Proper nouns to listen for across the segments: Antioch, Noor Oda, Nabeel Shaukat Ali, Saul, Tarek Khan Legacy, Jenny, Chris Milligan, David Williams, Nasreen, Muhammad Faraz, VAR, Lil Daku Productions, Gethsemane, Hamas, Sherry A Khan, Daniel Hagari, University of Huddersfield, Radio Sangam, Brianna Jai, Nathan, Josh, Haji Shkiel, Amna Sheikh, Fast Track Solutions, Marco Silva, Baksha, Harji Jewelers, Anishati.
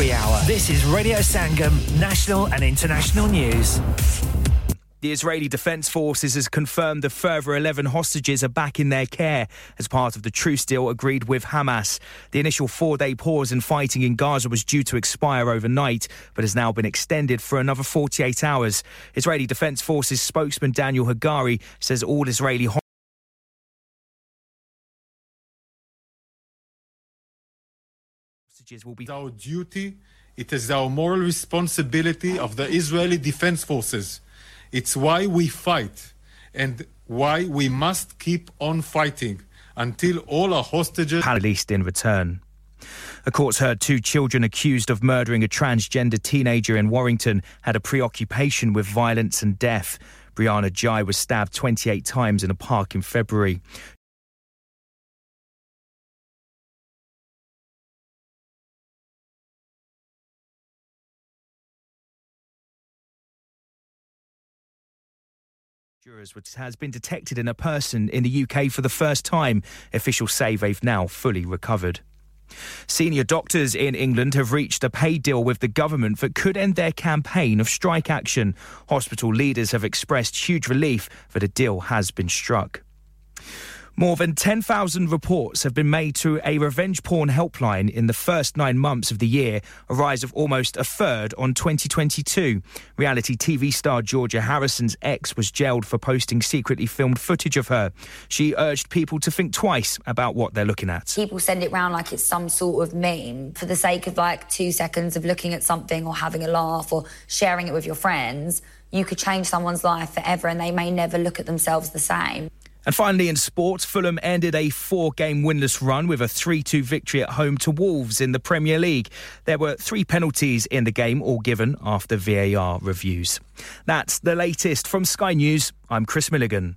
every hour. This is Radio Sangam, national and international news. The Israeli Defense Forces has confirmed a further 11 hostages are back in their care as part of the truce deal agreed with Hamas. The initial four-day pause in fighting in Gaza was due to expire overnight, but has now been extended for another 48 hours. Israeli Defense Forces spokesman Daniel Hagari says all Israeli hostages will be our duty. It is our moral responsibility of the Israeli Defense Forces. It's why we fight and why we must keep on fighting until all our hostages are released in return. A court's heard two children accused of murdering a transgender teenager in Warrington had a preoccupation with violence and death. Brianna Jai was stabbed 28 times in a park in February. Which has been detected in a person in the UK for the first time. Officials say they've now fully recovered. Senior doctors in England have reached a pay deal with the government that could end their campaign of strike action. Hospital leaders have expressed huge relief that a deal has been struck. More than 10,000 reports have been made to a revenge porn helpline in the first 9 months of the year, a rise of almost a third on 2022. Reality TV star Georgia Harrison's ex was jailed for posting secretly filmed footage of her. She urged people to think twice about what they're looking at. People send it round like it's some sort of meme for the sake of like 2 seconds of looking at something or having a laugh or sharing it with your friends. You could change someone's life forever and they may never look at themselves the same. And finally in sport, Fulham ended a 4-game winless run with a 3-2 victory at home to Wolves in the Premier League. There were 3 penalties in the game, all given after VAR reviews. That's the latest from Sky News. I'm Chris Milligan.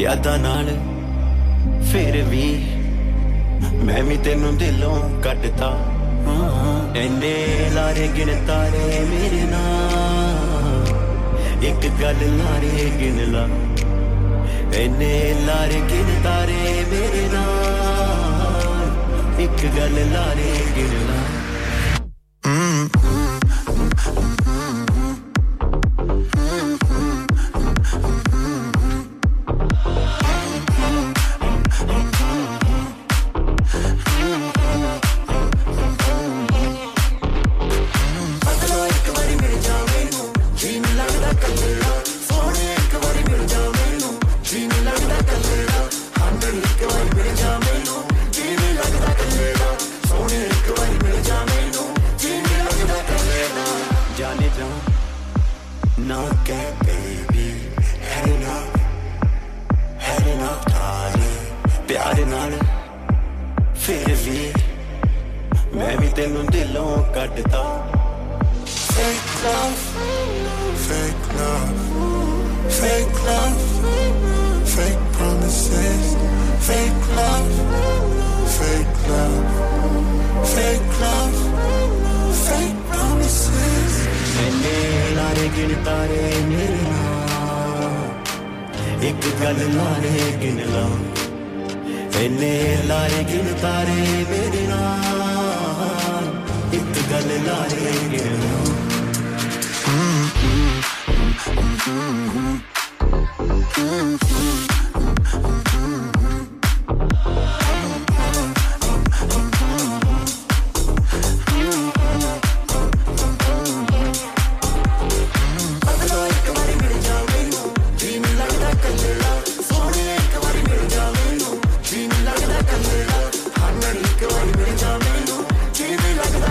यादा नाल फिर भी मैं भी तेनू दिलों कटता एंदे लारे गिन तारे मेरे नाल एक गल लारे गिन ला एंदे लारे गिन तारे मेरे नाल एक गल लारे गिन ला Like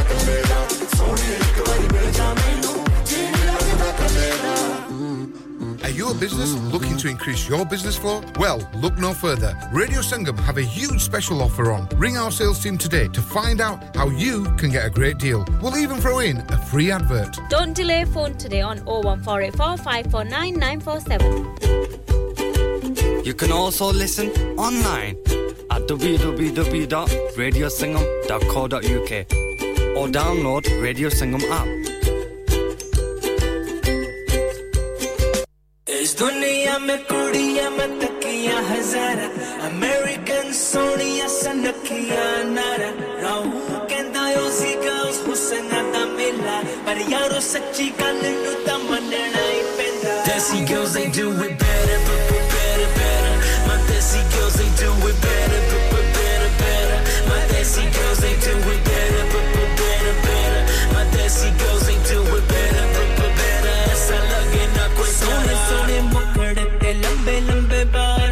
a little, so you increase your business flow? Well, look no further. Radio Sangam have a huge special offer on. Ring our sales team today to find out how you can get a great deal. We'll even throw in a free advert. Don't delay, phone today on 01484 549 947. You can also listen online at www.radiosangam.co.uk or download Radio Sangam app. Is duniya mein kudiyan mein takiyan hazara American soniya sanakiyan nara Rahu kenda yosi ka us husna da mila par yaro sachi gal nu ta manna hi penda Desi girls they do it better better better my Desi girls they do it better better better my Desi girls they do it better better my Desi girls they do it better better aisa lage na koi sone sone mukad te lambe lambe baal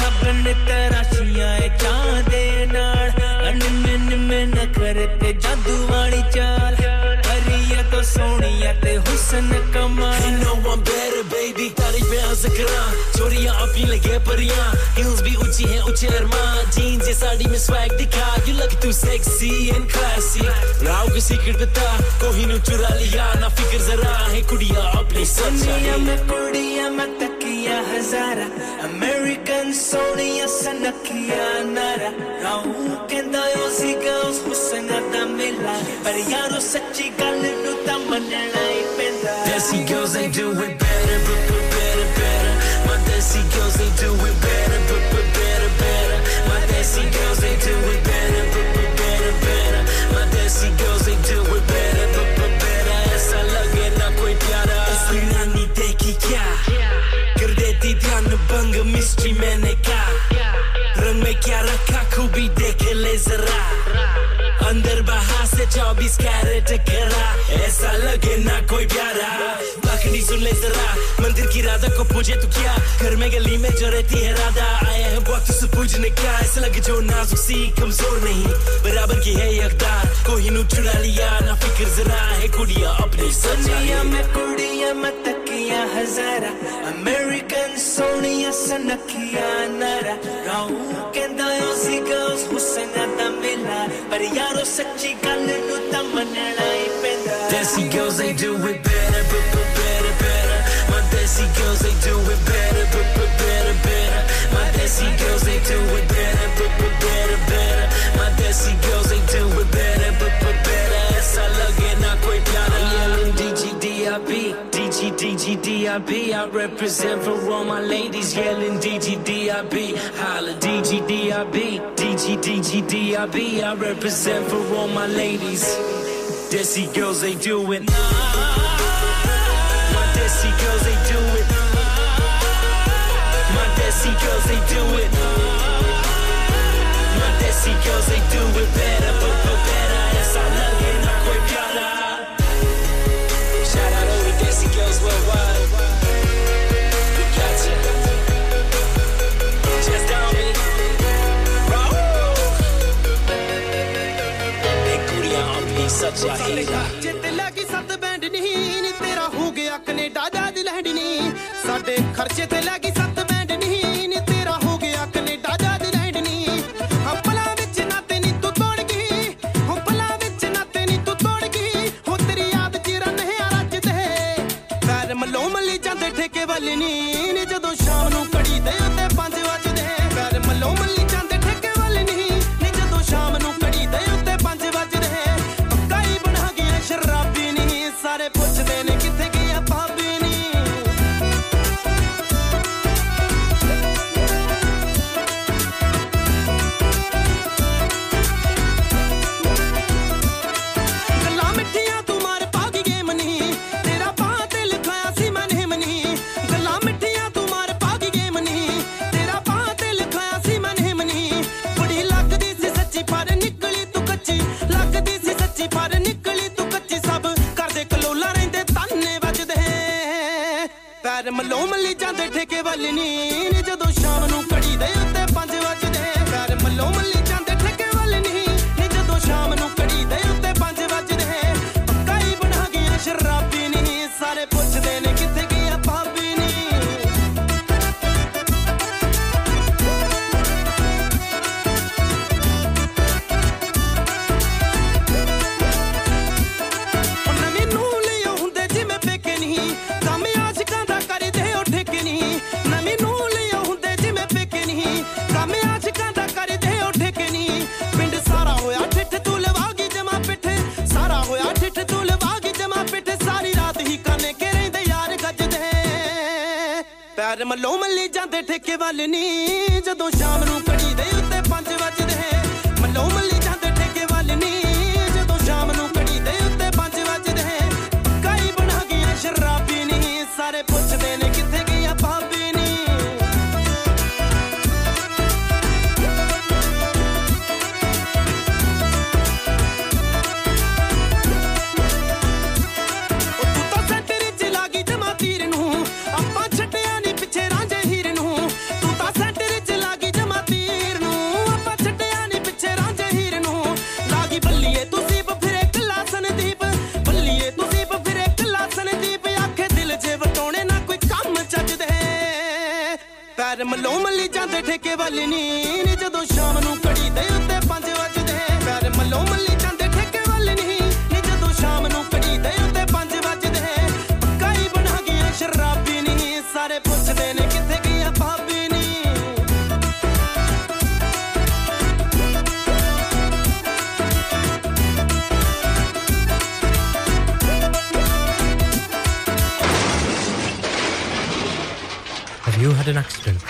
rab ne tarashiya e chand de naal anmin mein na kare te jadoo wali chaal hariya to soniya te husn kamal you know I'm better baby taarif pe azkara choriyan apni lage pariyan heels bhi unchi hai unche armaan jeans ye saadi mein swag dikha you look too sexy and classy rao ki secret bata kohi nu chura liya na fikr zara hai kudiya apni saniya mein kudiya mein takiya hazara American soniya sanakiya nara rao kenda yosi ka us husna da mila par yaaro sachi gal nu ta manna hi penda Desi girls they do it better better better my Desi girls they do it better better better my Desi girls they do it better better better my Desi girls they do it better better aisa lage na koi pyara isna ni dekhi kya kar deti dhyan bhang mystery maine kaha rang mein kya rakha khubi dekh le zara andar bahar se 24 karat kara aisa lage na koi pyara bakni sun le zara mandir ki raza ko pooje tu kya ghar mein gali mein jo rehti hai raza aaye hain waqt se poojhne ka aisa lage jo nazuk si kamzor nahi barabar ki hai yakdar kohi nu chura liya na fikr zara hai kudiya apni saniya mein kudiya mein takiya hazara American soniya sanakiya nara rao kenda yosi ka us husna da mila par yaar Sachi gal nu ta manna hi penda Desi girls they do it better better better my Desi girls they do it better better better my Desi girls they do it better better better my Desi girls they do it better better aisa lage na koi pyara DGDIB I represent for all my ladies yelling DGDIB holla DGDIB DGDIB I represent for all my ladies Desi girls they do it my Desi girls they do it my Desi girls they do it my Desi girls they do it better better yes I love it na koi pyara shout out all the Desi girls worldwide we got you just down me such a hero jete lagi sat band nahi ni tera ho gaya Canada da dil handni sade kharche te lagi sat band nahi ni tera ho gaya Canada da dil handni ha pala vich na te ni tu tod gayi ho pala vich na te ni tu tod gayi ho teri yaad jira nahi rajde par malom le jande theke wal ni ni jadon sham nu kadi de utte 5 vajde par malom le jande theke wal ni ni jadon sham nu kadi de utte 5 vajde शराबी नहीं सारे पूछते ने किथे गया भाभी नहीं गल्ला मिठिया तुम्हारे भाग गेम नहीं तेरा बात लिखाया सी मैंने मनी गल्ला मिठिया तुम्हारे भाग गेम नहीं तेरा बात लिखाया सी मैंने मनी बड़ी लगदी सी सच्ची पर निकली तू कच्ची लगदी सी सच्ची पर निकली ਮਲੋਂ ਮਲੀ ਜਾਂਦੇ ਠੇਕੇ ਵੱਲ ਨੀ ਨੇ ਜਦੋਂ ਸ਼ਾਮ ਨੂੰ ਕੜੀ ਦੇ ਉੱਤੇ 5 ਵਜਦੇ ਪੈਰ ਮਲੋਂ ਮਲੀ ਜਾਂਦੇ ਠੇਕੇ ਵੱਲ ਨੀ ਨੇ ਜਦੋਂ ਸ਼ਾਮ ਨੂੰ ਕੜੀ ਦੇ ਉੱਤੇ 5 ਵਜਦੇ ਪੱਕਾ ਹੀ ਬਣਾ ਗਿਆ ਸ਼ਰਾਬੀ ਨੀ ਸਾਰੇ ਪੁੱਛਦੇ ਨੇ ਕਿੱਥੇ ਗਿਆ ਭਾਬੀ ਨੀ ਮੱਲੋ ਮੱਲੇ ਜਾਂਦੇ ਠੇਕੇ ਵੱਲ ਨੀ ਜਦੋਂ ਸ਼ਾਮ ਨੂੰ ਘੜੀ ਦੇ ਉੱਤੇ 5 ਵੱਜਦੇ ਮੱਲੋ ਮੱਲੇ ਜਾਂਦੇ ਠੇਕੇ ਵੱਲ ਨੀ ਜਦੋਂ ਸ਼ਾਮ ਨੂੰ ਘੜੀ ਦੇ ਉੱਤੇ 5 ਵੱਜਦੇ ਕਾਈ ਬਣਾ ਗਿਆ ਸ਼ਰਾਬੀ ਨਹੀਂ ਸਾਰੇ ਪੁੱਛਦੇ ਨੇ ਕਿੱਥੇ ਗਿਆ ਭਾਬੀ ਨੀ ਮੱਲੋ ਮੱਲੀ ਜਾਂਦੇ ਠੇਕੇ ਵੱਲ ਨੀ ਜਦੋਂ ਸ਼ਾਮ ਨੂੰ ਘੜੀ ਦੇ ਉੱਤੇ 5 ਵੱਜਦੇ ਪੈਰ ਮੱਲੋ ਮੱਲੀ ਜਾਂਦੇ ਠੇਕੇ ਵੱਲ ਨੀ ਜਦੋਂ ਸ਼ਾਮ ਨੂੰ ਘੜੀ ਦੇ ਉੱਤੇ 5 ਵੱਜਦੇ ਪੱਕਾ ਹੀ ਬਣਾ ਗਿਆ ਸ਼ਰਾਬੀ ਨਹੀਂ ਸਾਰੇ ਪੁੱਛਦੇ ਨੇ ਕਿੱਥੇ ਗਿਆ ਭਾਬੀ You had an accident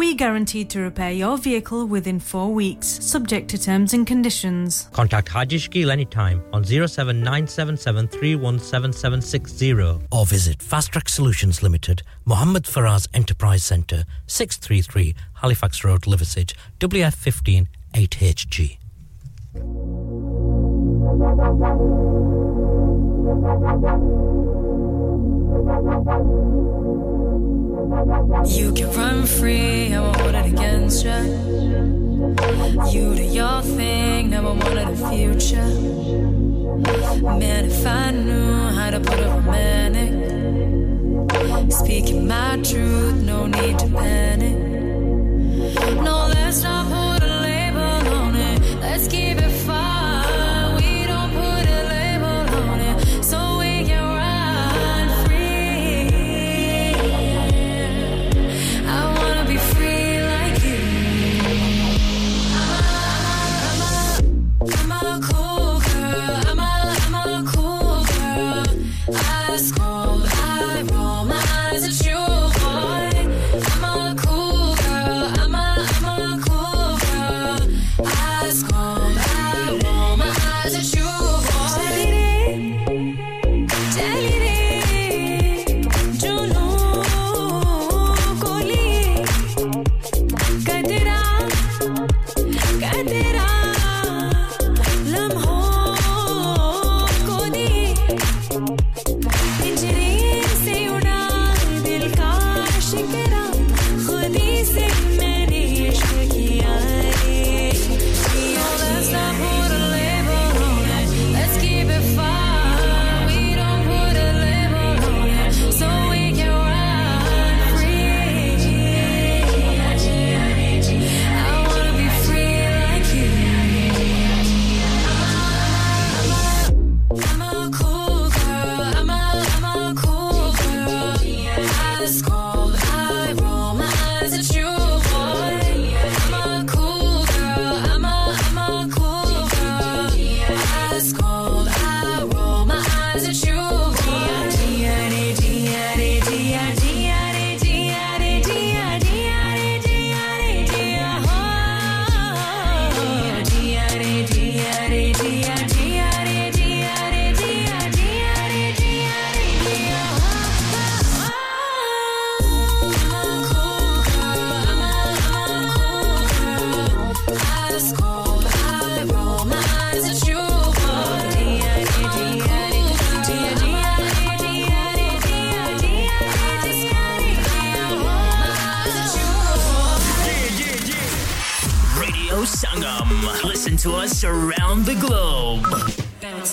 We guaranteed to repair your vehicle within 4 weeks, subject to terms and conditions. Contact Haji Shkiel anytime on 07977317760 or visit Fast Track Solutions Limited, Muhammad Faraz Enterprise Centre, 633 Halifax Road, Liversedge, WF15 8HG. You can run free, never hold it against ya. You do your thing, never wanted a future. Man, if I knew how to put a romantic, speaking my truth, no need to panic. No, let's not put a label on it, let's keep it fine. We don't put a label on it, so we can Sangam. Listen to us around the globe. Bounce.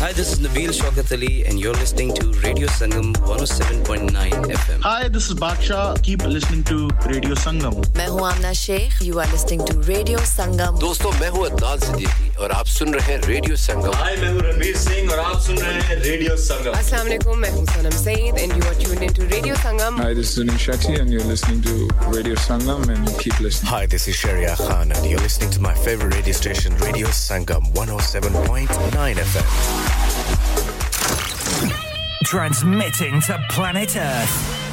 Hi, this is Nabeel Shaukat Ali and you're listening to Radio Sangam 107.9 FM. Hi, this is Baksha. Keep listening to Radio Sangam. मैं हूँ Amna Sheikh. You are listening to Radio Sangam. दोस्तों, मैं हूँ अदनान सिद्दीकी और आप सुन रहे हैं Radio Sangam. Hi, मैं हूँ रमेश सिंह और आप सुन रहे हैं Radio Sangam. Assalamu alaikum. मैं हूँ Sanam Saeed and you are tuned into Radio Sangam. Hi, this is Anishati and you're listening to Radio Sangam and keep listening. Hi, this is Sherry A Khan and you're listening to my favorite radio station, Radio Sangam 107.9 FM. Transmitting to planet Earth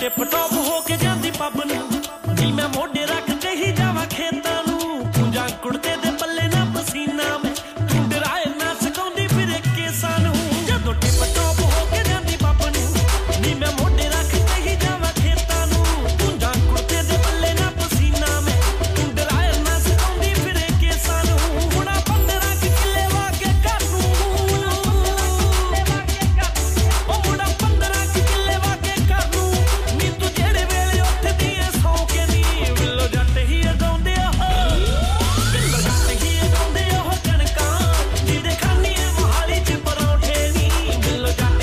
tip top हो के जांदी pub नू नी मैं mode रख के ही जावा खेतां नू पूंजा कुड़ते दे पल्ले ना पसीना में तू डराए ना सकोंदी फिर के सानू जदों टिप टॉप हो के जांदी पब नू नी मैं मोडे रख के ही जावा खेतां नू पूंजा कुड़ते दे पल्ले ना पसीना में तू डराए ना सकोंदी फिर के सानू हुणा पंद रख किले वाके कानू ओ हुणा पंद रख किले वाके कानू नी तू जेड़े वेले उठदी ऐ सौ के नी विल्लो जट ही अगाउंदे हो विल्लो जट ही अगाउंदे हो कणकां जिदे खानी ऐ मोहाली च परौठे नी विल्लो जट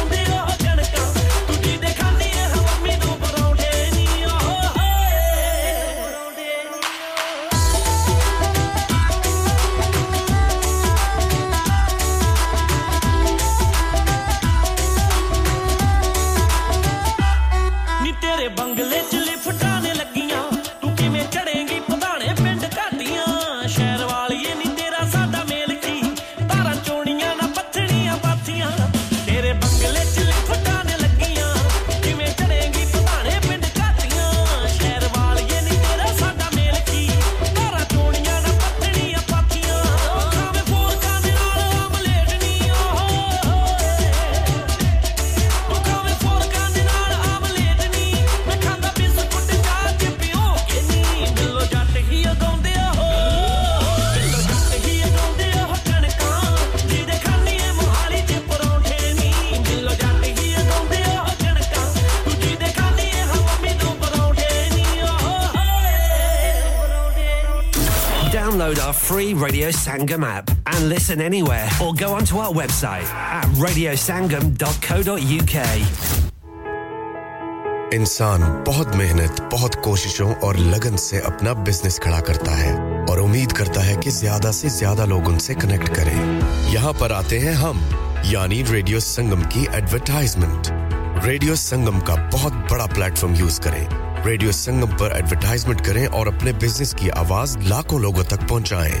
ही अगाउंदे हो कणकां तू जिदे खानी ऐ हम्मी दो परौठे नी ओ होए ਨੀ ਤੇਰੇ ਬੰਗਲੇ ਚ ਲਿਫਟਾਂ ਨੇ ਲੱਗੀਆਂ ਤੂੰ ਕਿਵੇਂ ਚੜੇਂਗੀ ਪਧਾਣੇ ਪਿੰਡ ਘਾਟੀਆਂ ਸ਼ਹਿਰ ਵਾਲੀਏ ਨੀ ਤੇਰਾ ਸਾਡਾ ਮੇਲ ਕੀ ਤਾਰਾਂ ਚੋਣੀਆਂ ਨਾ ਪੱਥਣੀਆਂ ਪਾਥੀਆਂ ਤੇਰੇ ਬੰਗਲੇ ਚ ਲਿਫਟਾਂ ਨੇ ਲੱਗੀਆਂ ਕਿਵੇਂ ਚੜੇਂਗੀ ਪਧਾਣੇ ਪਿੰਡ ਘਾਟੀਆਂ ਸ਼ਹਿਰ ਵਾਲੀਏ ਨੀ ਤੇਰਾ ਸਾਡਾ ਮੇਲ ਕੀ ਤਾਰਾਂ ਚੋਣੀਆਂ ਨਾ ਪੱਥਣੀਆਂ ਪਾਥੀਆਂ ਖਾਵੇਂ ਫੋਰਕਾਂ ਦੇ ਨਾਲ ਆਮਲੇਟ ਨੀ ਓਹੋ ਤੂੰ ਖਾਵੇਂ ਫੋਰਕਾਂ ਦੇ ਨਾਲ ਆਮਲੇਟ ਨੀ ਮੈਂ ਖਾਂਦਾ ਬਿਸਕੁਟ ਚਾਹ ਚ ਪਿਓ ਕੇ ਨੀ ਬਿੱਲੋ ਜੱਟ ਹੀ ਉਗਾਉਂਦੇ ਹੋ ਬਿੱਲੋ ਜੱਟ ਹੀ ਉਗਾਉਂਦੇ ਹੋ ਕਣਕਾਂ ਜਿਹਦੇ ਖਾਣੀ ਐ ਮੋਹਾਲੀ ਚ ਪਰੌਂਠੇ ਨੀ ਬਿੱਲੋ ਜੱਟ ਹੀ ਉਗਾਉਂਦੇ ਹੋ ਕਣਕਾਂ ਤੂੰ ਜਿਹਦੇ ਖਾਣੀ ਐ ਹਮਮੀ ਤੂੰ ਪਰੌਂਠੇ ਨੀ ਓਹੋ Download our free Radio Sangam app and listen anywhere or go onto our website at radiosangam.co.uk. इंसान बहुत मेहनत, बहुत कोशिशों और लगन से अपना बिजनेस खड़ा करता है और उम्मीद करता है कि ज्यादा से ज्यादा लोग उनसे कनेक्ट करें। यहाँ पर आते हैं हम, यानी रेडियो संगम की एडवरटाइजमेंट। रेडियो संगम का बहुत बड़ा प्लेटफॉर्म यूज करें। रेडियो संगम पर एडवरटाइजमेंट करें और अपने बिजनेस की आवाज लाखों लोगों तक पहुंचाएं।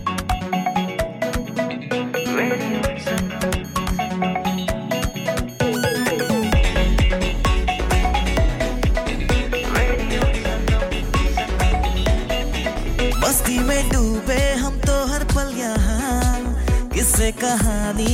मस्ती में डूबे हम तो हर पल यहाँ किससे कहानी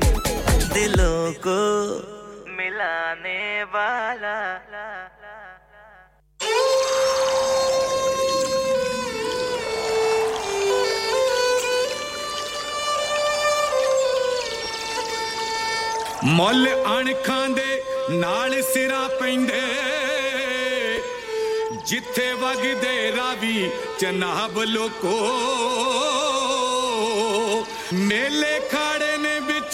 दिलों को मिलाने वाला मोल अणखां दे नाल सिरा पैंदे जिथे वगदे रावी चनाब लोको मेले खाड़े ने बिच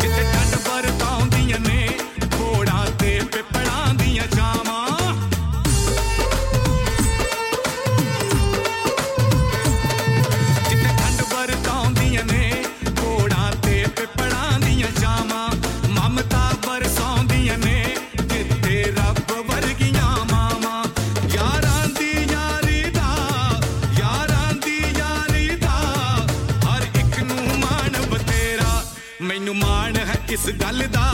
जिथे ठंड बरताउंदियां ने घोड़ा ते पिपलां दियां छावां ਮੈਨੂੰ ਮਾਣ ਹੈ ਕਿਸ ਗੱਲ ਦਾ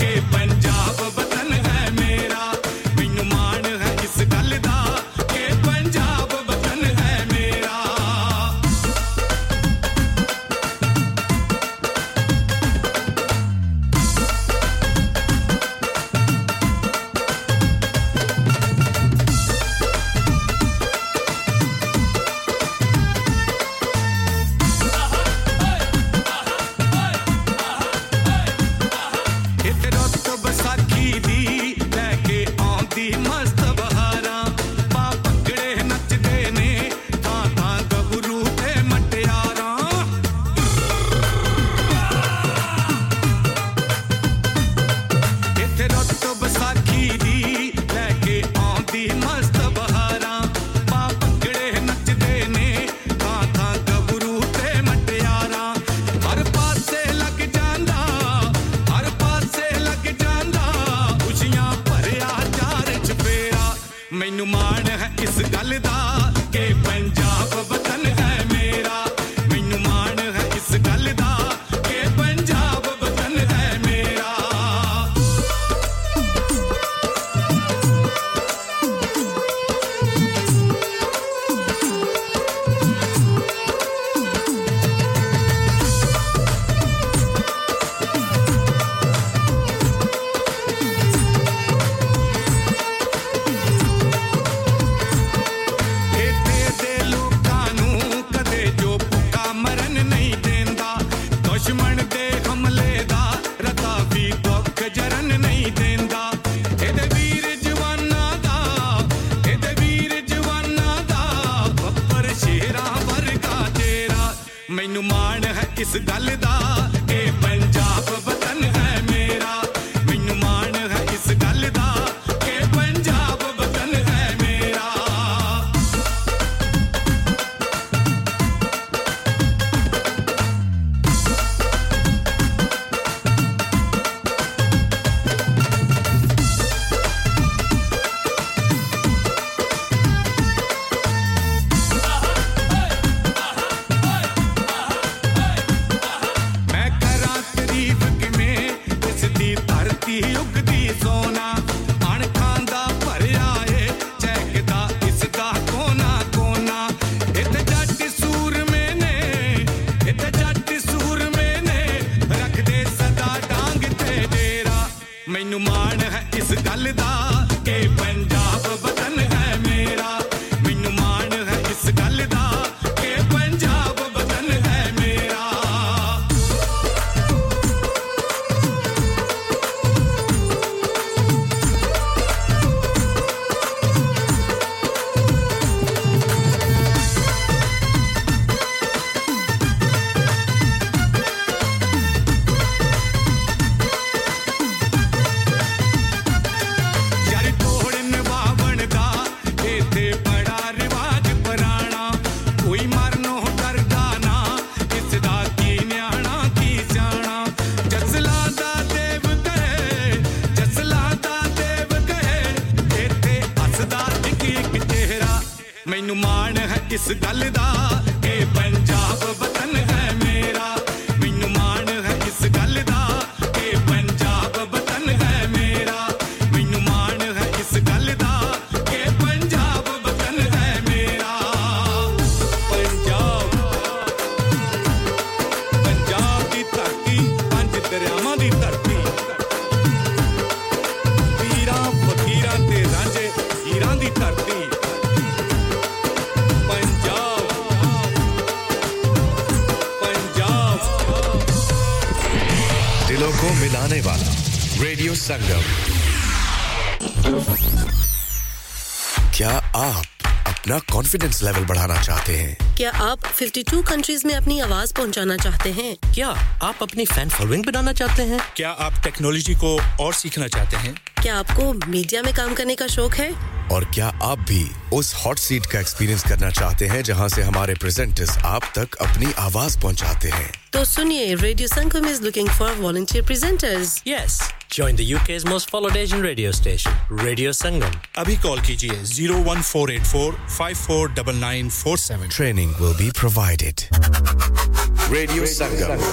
ਕਿ ਪੰਜਾਬ ਵਤਨ ਹੈ ਮੇਰਾ ਮੈਨੂੰ ਮਾਣ ਹੈ ਕਿਸ ਗੱਲ ਦਾ ਕਿ ਪੰਜਾਬ ਵਤਨ ਹੈ ਮੇਰਾ कॉन्फिडेंस लेवल बढ़ाना चाहते हैं क्या आप 52 कंट्रीज में अपनी आवाज पहुंचाना चाहते हैं क्या आप अपनी फैन फॉलोइंग बनाना चाहते हैं क्या आप टेक्नोलॉजी को और सीखना चाहते हैं क्या आपको मीडिया में काम करने का शौक है और क्या आप भी उस हॉट सीट का एक्सपीरियंस करना चाहते हैं जहां से हमारे प्रेजेंटर्स आप तक अपनी आवाज पहुंचाते हैं तो सुनिए radio Sangam is looking for volunteer presenters yes Join the UK's most followed Asian radio station, Radio Sangam. Abhi call kijiye 01484 549947. Training will be provided. Radio Sangam.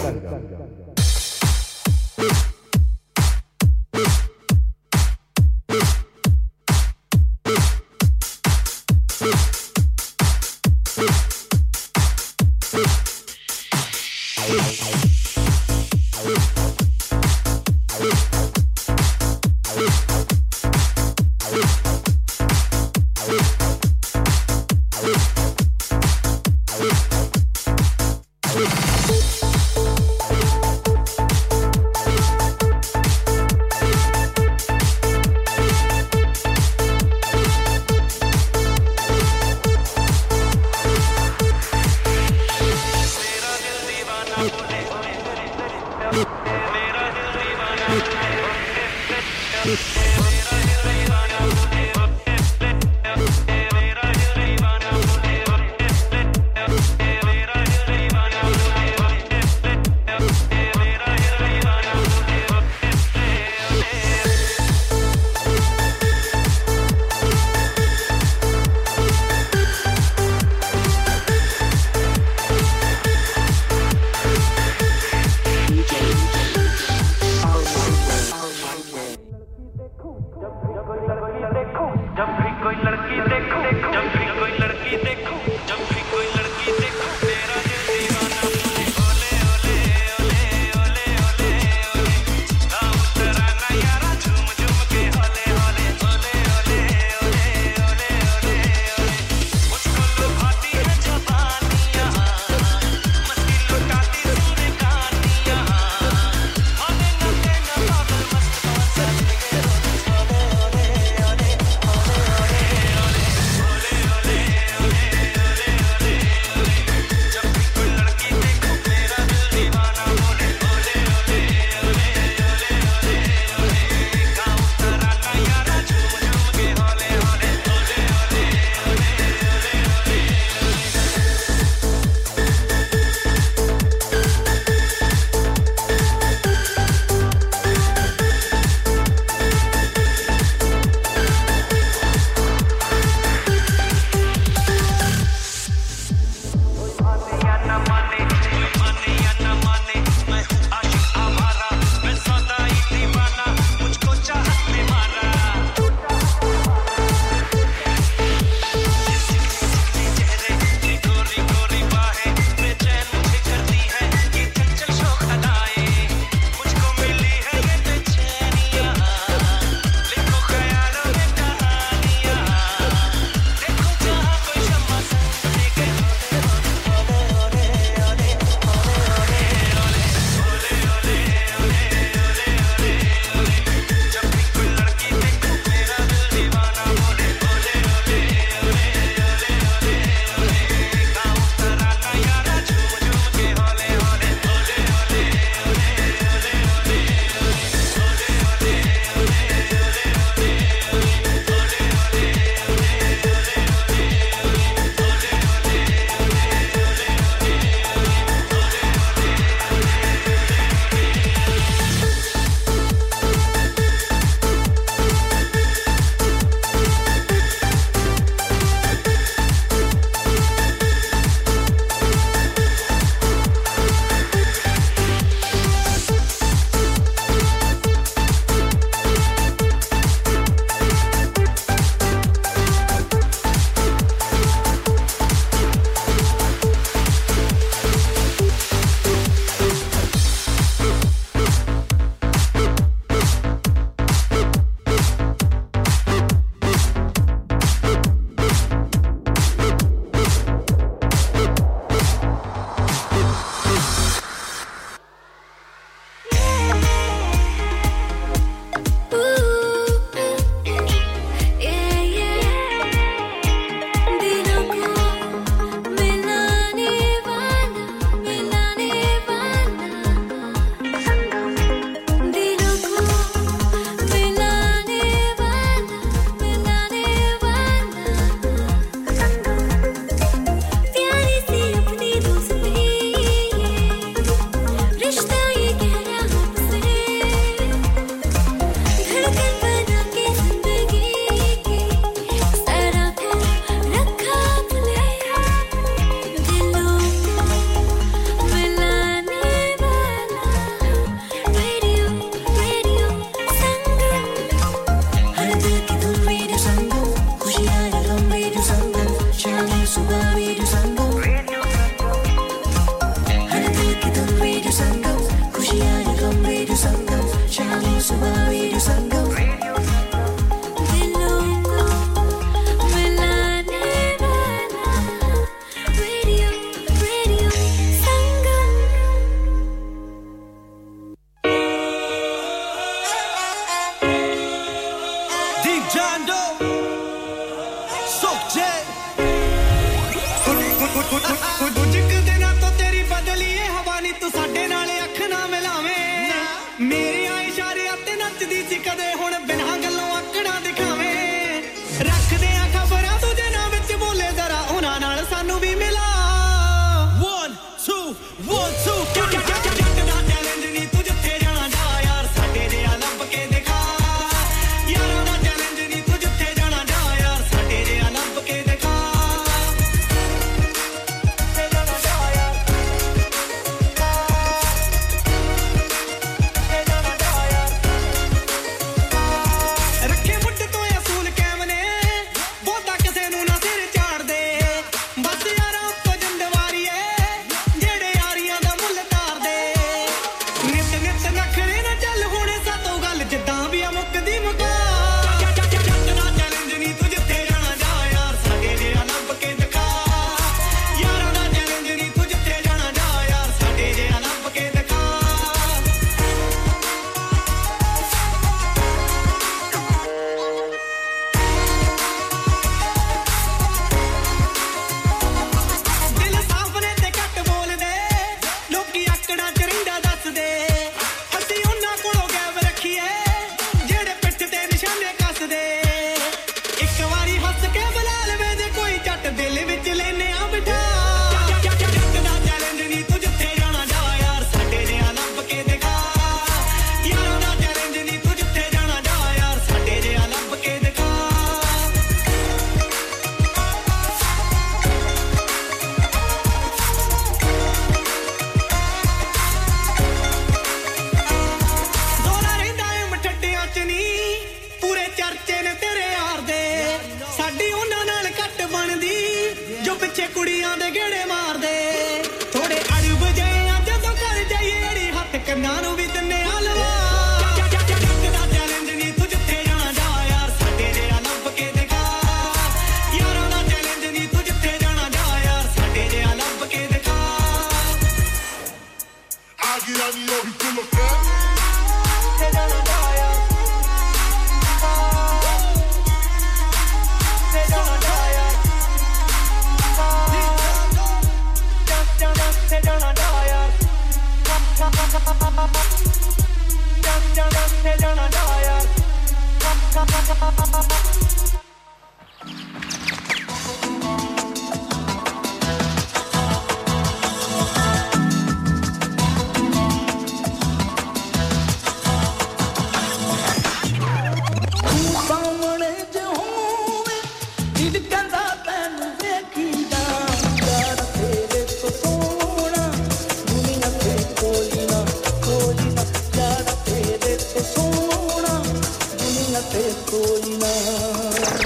Holy night.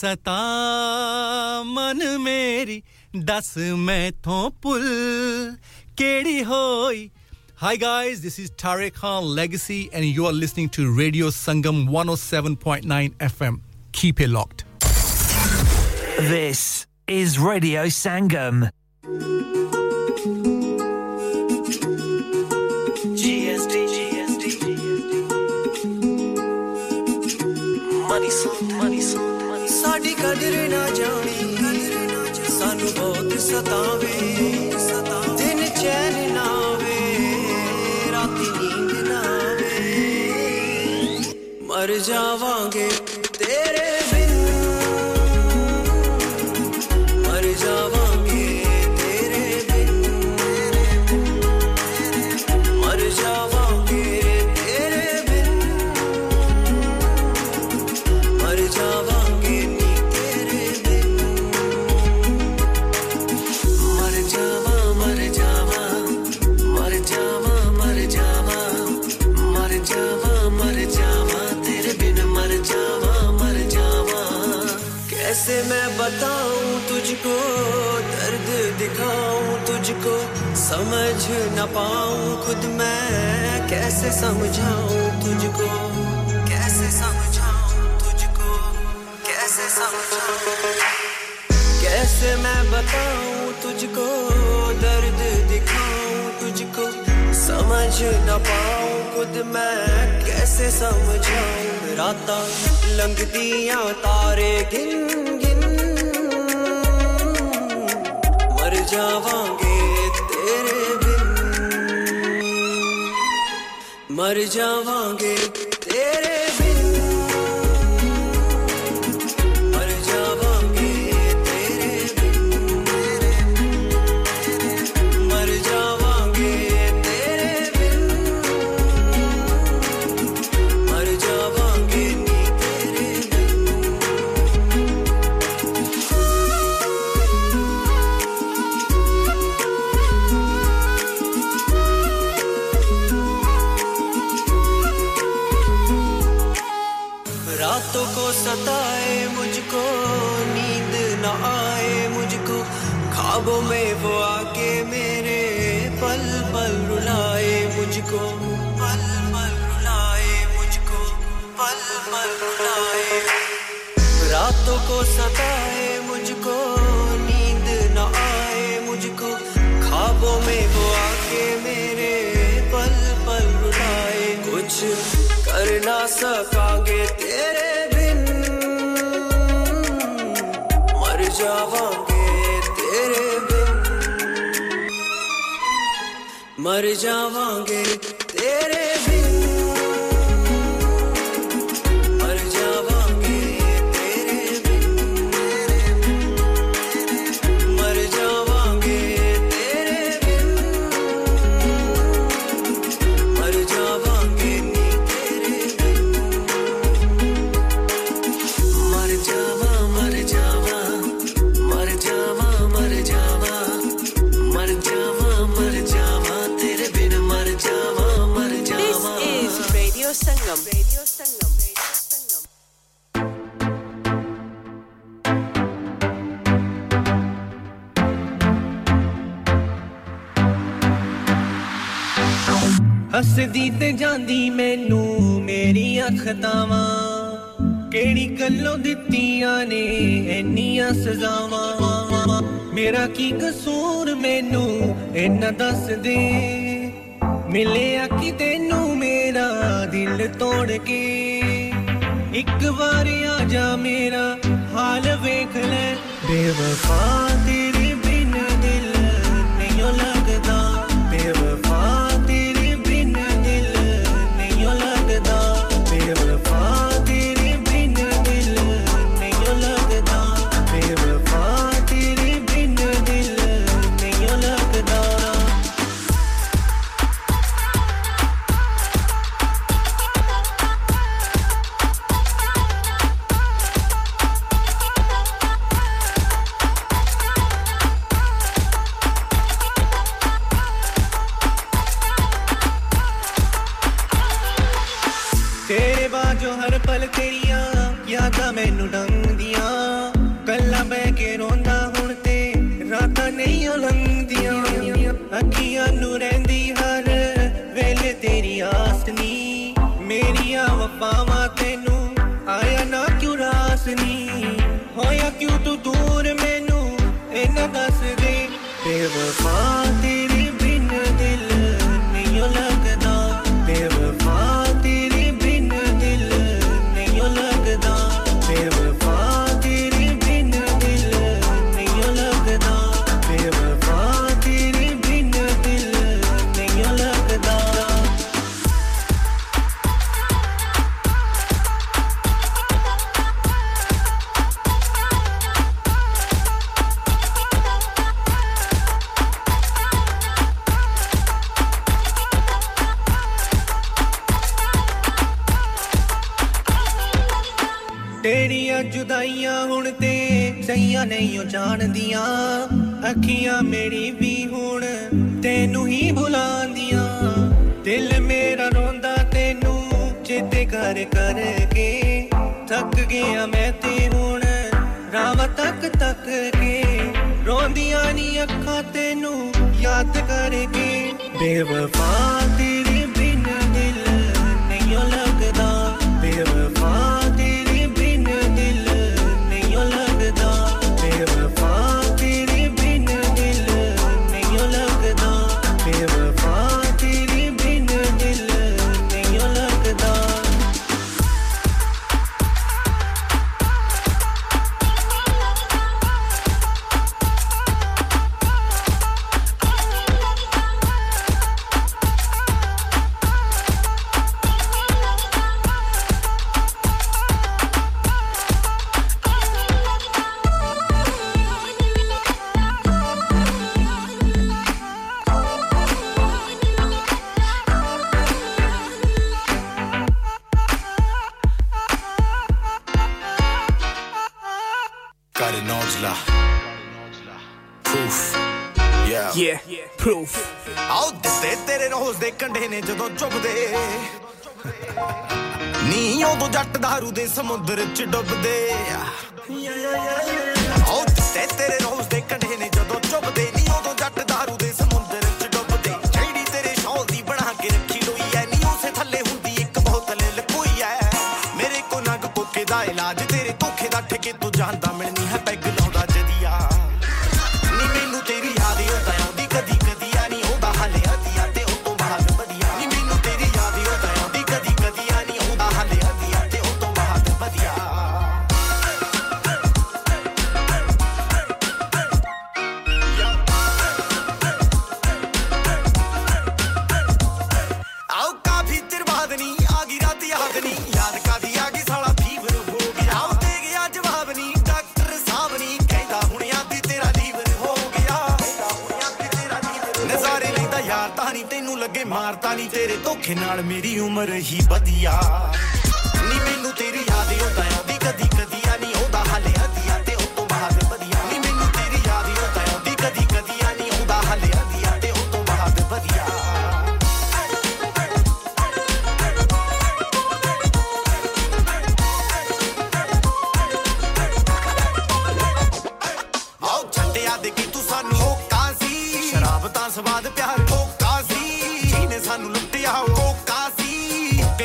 ਸਤਾ ਮਨ ਮੇਰੀ ਦੱਸ ਮੈਥੋਂ ਭੁੱਲ ਕਿਹੜੀ ਹੋਈ Hi guys, this is Tarek Khan Legacy and you are listening to Radio Sangam 107.9 FM. Keep it locked. This is Radio Sangam. GSD. Money sold. ਸਾਡੀ ਕਦਰ ਨਾ ਜਾਣੀ ਸਾਨੂੰ ਬਹੁਤ ਸਤਾਵੇ ਦਿਨ ਚੈਨ ਨਾ ਆਵੇ ਰਾਤੀ ਨੀਂਦ ਨਾ ਆਵੇ ਮਰ ਜਾਵਾਂਗੇ ਤੇਰੇ ਬਿਨ ਮਰ ਜਾਵਾਂ समझ ना पाऊं खुद मैं कैसे मैं बताऊं तुझको दर्द दिखाऊं तुझको समझ ना पाऊं खुद मैं कैसे समझाऊं रातां लंघदियां तारे गिन गिन मर जावांगे मर जावांगे तेरे बिन मर जावांगे तेरे बिन मर जावांगे तेरे बिन मर जावांगे नी तेरे सताए मुझको नींद ना आए मुझको ख्वाबों में वो आके मेरे पल पल रुलाए मुझको रातों को सताए मुझको नींद ना आए मुझको ख्वाबों में वो आके मेरे पल पल रुलाए कुछ कर ना सकांगे तेरे मर जावांगे तेरे हसदी ते जांदी मैनू मेरी अखतावां केड़ी गल्लों दित्तियां ने एनियां सजावां मेरा की कसूर मैनू इन्ना दस दे मिले आकी तैनू मेरा दिल तोड़ के एक बार आ जा मेरा हाल वेख ले बेवफा तेरे बिन दिल नहीं लगदा बेवफा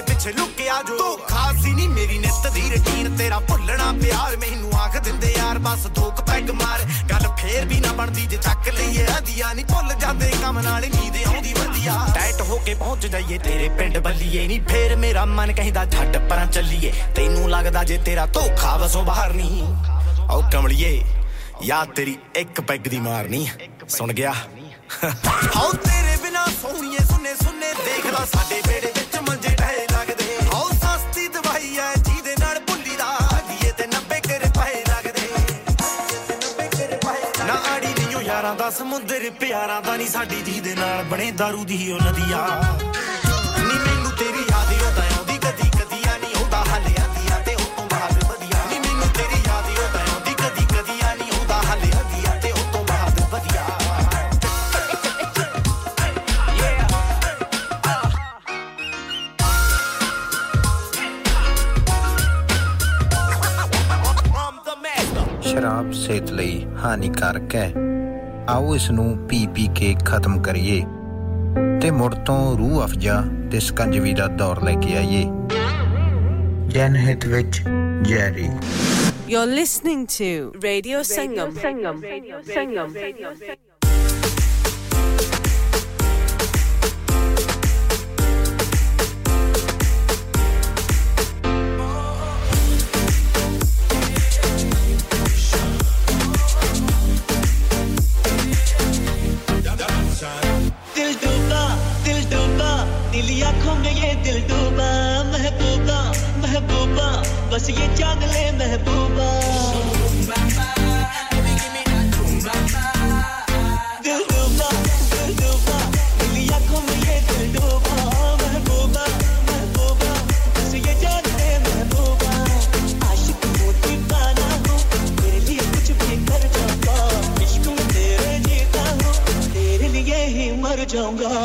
मेरे पीछे लुक के आ जो तू खास ही नहीं मेरी नित दी रूटीन तेरा भुलना प्यार मैनू आख दिंदे यार बस धोक पैग मार गल फेर भी ना बनदी जे चक लईए आदिया नहीं भुल जांदे काम नाल नींद आउंदी वधिया टाइट होके पहुंच जाइए तेरे पिंड बल्लिए नहीं फेर मेरा मन कहदा छट परां चलिए तैनू लगदा जे तेरा धोखा वसों बाहर नहीं ओ कमलिए याद तेरी एक पैग दी मारनी सुन गया हां तेरे बिना सोनिए सुने सुने देखदा साडे बेड़े विच मंजे ढाए लगदे हां सस्ती दवाई है जीदे नाल भुल्ली दा दिए ते 90 कर पाए लगदे ते 90 कर पाए ना आड़ी नहीं यारां दा समुंदर प्यारां दा नहीं साडी जीदे नाल बणे दारू दी ओ नदिया नी मैनू तेरी याद होता आंदी कदी कदी आ नहीं होता हाले आंदी आ ते उत्तों बाद वधिया नी मैनू तेरी याद होता आंदी कदी कदी आ नहीं होता हाले आंदी आ ते उत्तों बाद वधिया ਸ਼ਰਾਬ ਸਿਹਤ ਲਈ ਹਾਨੀਕਾਰਕ ਹੈ ਆਓ ਇਸ ਨੂੰ ਪੀ ਪੀ ਕੇ ਖਤਮ ਕਰੀਏ ਤੇ ਮੁੜ ਤੋਂ ਰੂਹ ਅਫਜ਼ਾ ਤੇ ਸਕੰਜਵੀ ਦਾ ਦੌਰ ਲੈ ਕੇ ਆਈਏ ਜਨਹਿਤ ਵਿੱਚ ਜੈਰੀ You're listening to Radio Sangam बस ये जान ले महबूबा जाऊंगा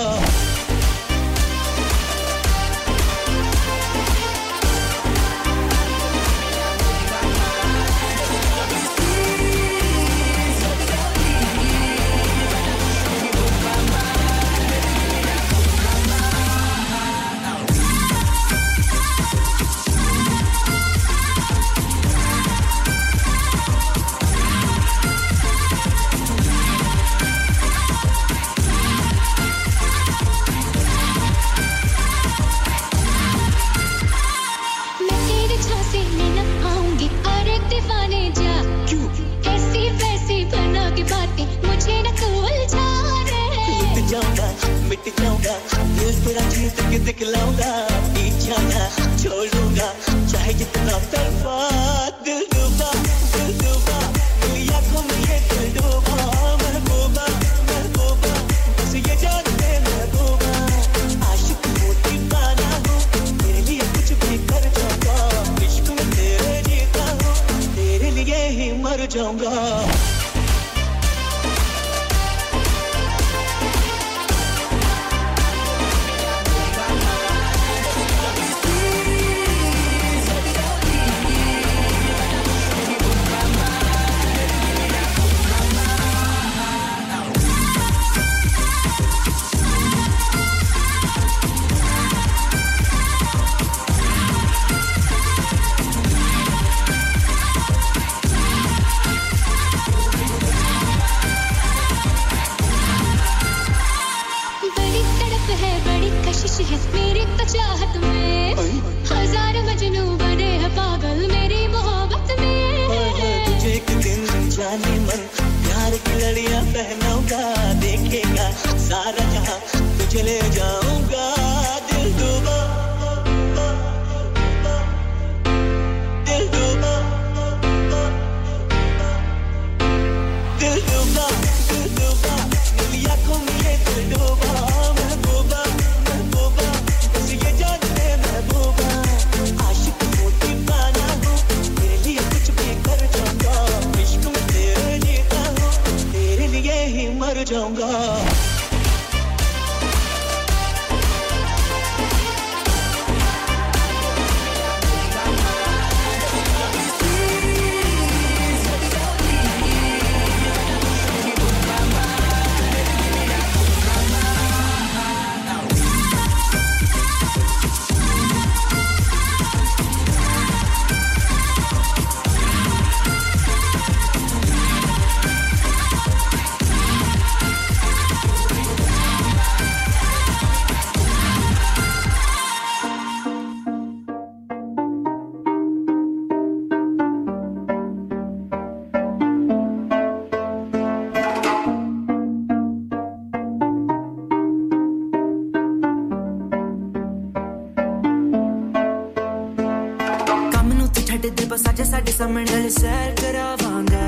हट दे बस आजा साडे सामने सैर करावांगा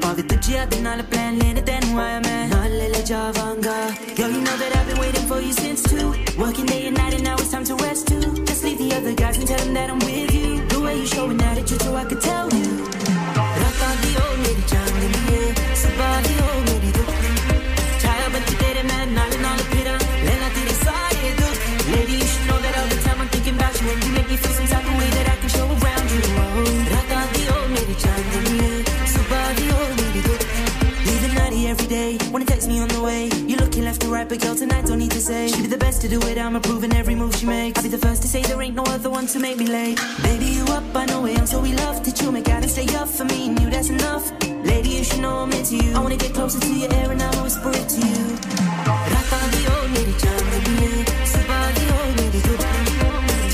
पावे तुझे आदे नाल प्लान लेने तैनू आया मैं नाल ले जावांगा Girl, you know that I've been waiting for you since 2 Working day and night and now it's time to rest too Just leave the other guys and tell them that I'm with you The way you're showing attitude so I could tell you Rata di ho meri jaan liye sabah di ho meri dukh Chaya ban ke tere main naal naal phira lena tere saare dukh Lady, you should know that all the time I'm thinking about you And you make me feel some type of way that I can show around you Rata di ho meri jaan liye sabah di ho meri dukh Leaving naughty every day Wanna text me on the way Left to right, but girl, tonight don't need to say She be the best to do it, I'm approving every move she makes I'll be the first to say there ain't no other one to make me late Baby, you up, I know it, I'm so we love That you make out and stay up for me, and you, that's enough Lady, you should know I'm into you I wanna get closer to your ear and I'll whisper it to you Rata di ho meri jaan liye sabah di ho meri dukh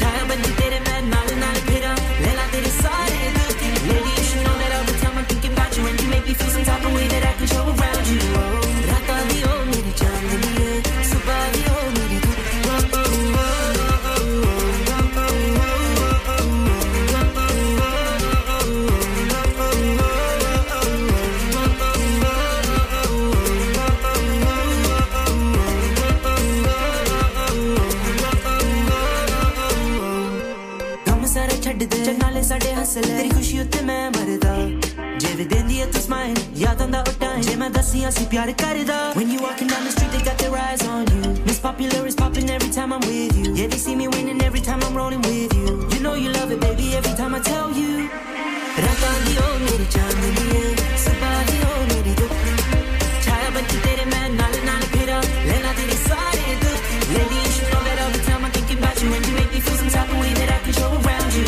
Chaya ban ke tere main naal naal phira laila tere saare dukh Lady, you should know that all the time I'm thinking about you And you make me feel some type of way that I can show around you Rata di ho meri jaan Teri khushi utte main marda je ve dendi a tu smile yaad aanda oh time je main dassiyan si pyar karda when you walking down the street they got their eyes on you miss popular is popping every time I'm with you yeah they see me winning every time I'm rolling with you you know you love it baby every time I tell you rata di ho meri jaan liye sabah di ho meri dukh chaya ban ke tere main naal naal phira laila tere saare dukh lady you should know that all the time I'm thinking about you and you make me feel some type of way that I can show around you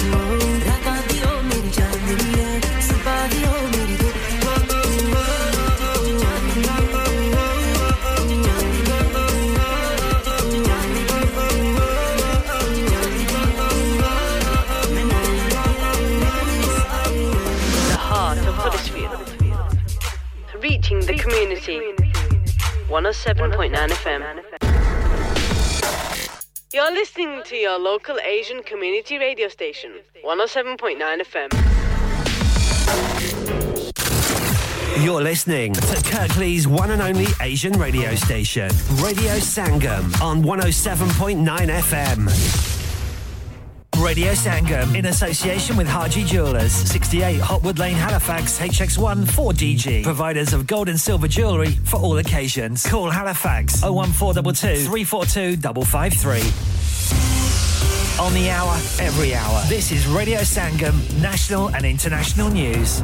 The community 107.9 FM. You're listening to your local Asian community radio station 107.9 FM. You're listening to Kirklees' one and only Asian radio station, Radio Sangam on 107.9 FM. Radio Sangam, in association with Harji Jewelers, 68 Hotwood Lane, Halifax, HX1 4DG. Providers of gold and silver jewellery for all occasions. Call Halifax 01422 342553. On the hour, every hour. This is Radio Sangam, national and international news.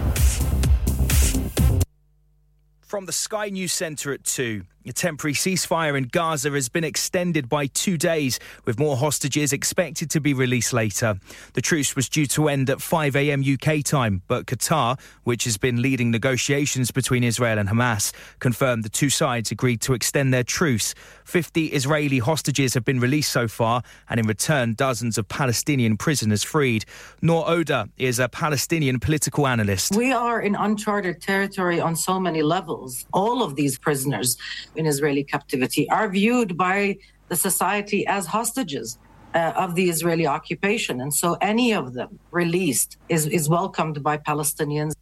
From the Sky News Centre at 2. A temporary ceasefire in Gaza has been extended by 2 days, with more hostages expected to be released later. The truce was due to end at 5 a.m. UK time, but Qatar, which has been leading negotiations between Israel and Hamas, confirmed the two sides agreed to extend their truce. 50 Israeli hostages have been released so far, and in return, dozens of Palestinian prisoners freed. Noor Oda is a Palestinian political analyst. We are in uncharted territory on so many levels. All of these prisoners in Israeli captivity are viewed by the society as hostages of the Israeli occupation. And so any of them released is welcomed by Palestinians.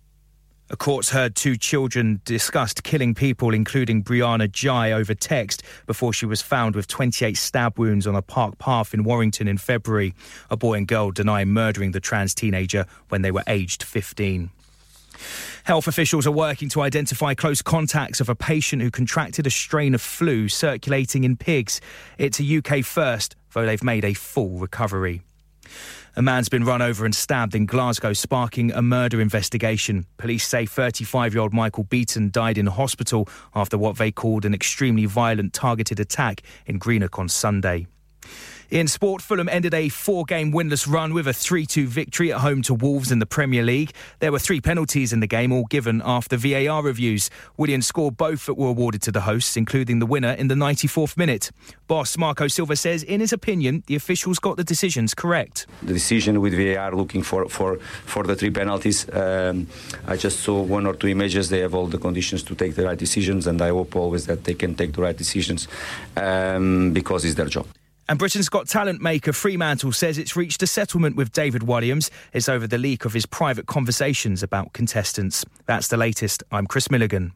A court's heard two children discussed killing people, including Brianna Jai, over text before she was found with 28 stab wounds on a park path in Warrington in February. A boy and girl deny murdering the trans teenager when they were aged 15. Health officials are working to identify close contacts of a patient who contracted a strain of flu circulating in pigs. It's a UK first, though they've made a full recovery. A man's been run over and stabbed in Glasgow, sparking a murder investigation. Police say 35-year-old Michael Beaton died in hospital after what they called an extremely violent targeted attack in Greenock on Sunday. In sport, Fulham ended a 4-game winless run with a 3-2 victory at home to Wolves in the Premier League. There were 3 penalties in the game, all given after VAR reviews. Williams scored both that were awarded to the hosts, including the winner in the 94th minute. Boss Marco Silva says, in his opinion, the officials got the decisions correct. The decision with VAR looking for the 3 penalties, I just saw 1 or 2 images. They have all the conditions to take the right decisions, and I hope always that they can take the right decisions because it's their job. And Britain's Got Talent maker Fremantle says it's reached a settlement with David Williams. It's over the leak of his private conversations about contestants. That's the latest. I'm Chris Milligan.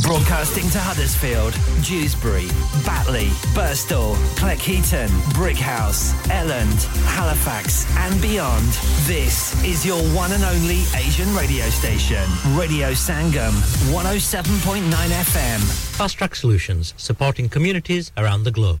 Broadcasting to Huddersfield, Dewsbury, Batley, Birstall, Cleckheaton, Brickhouse, Elland, Halifax and beyond. This is your one and only Asian radio station. Radio Sangam, 107.9 FM. Fast Track Solutions, supporting communities around the globe.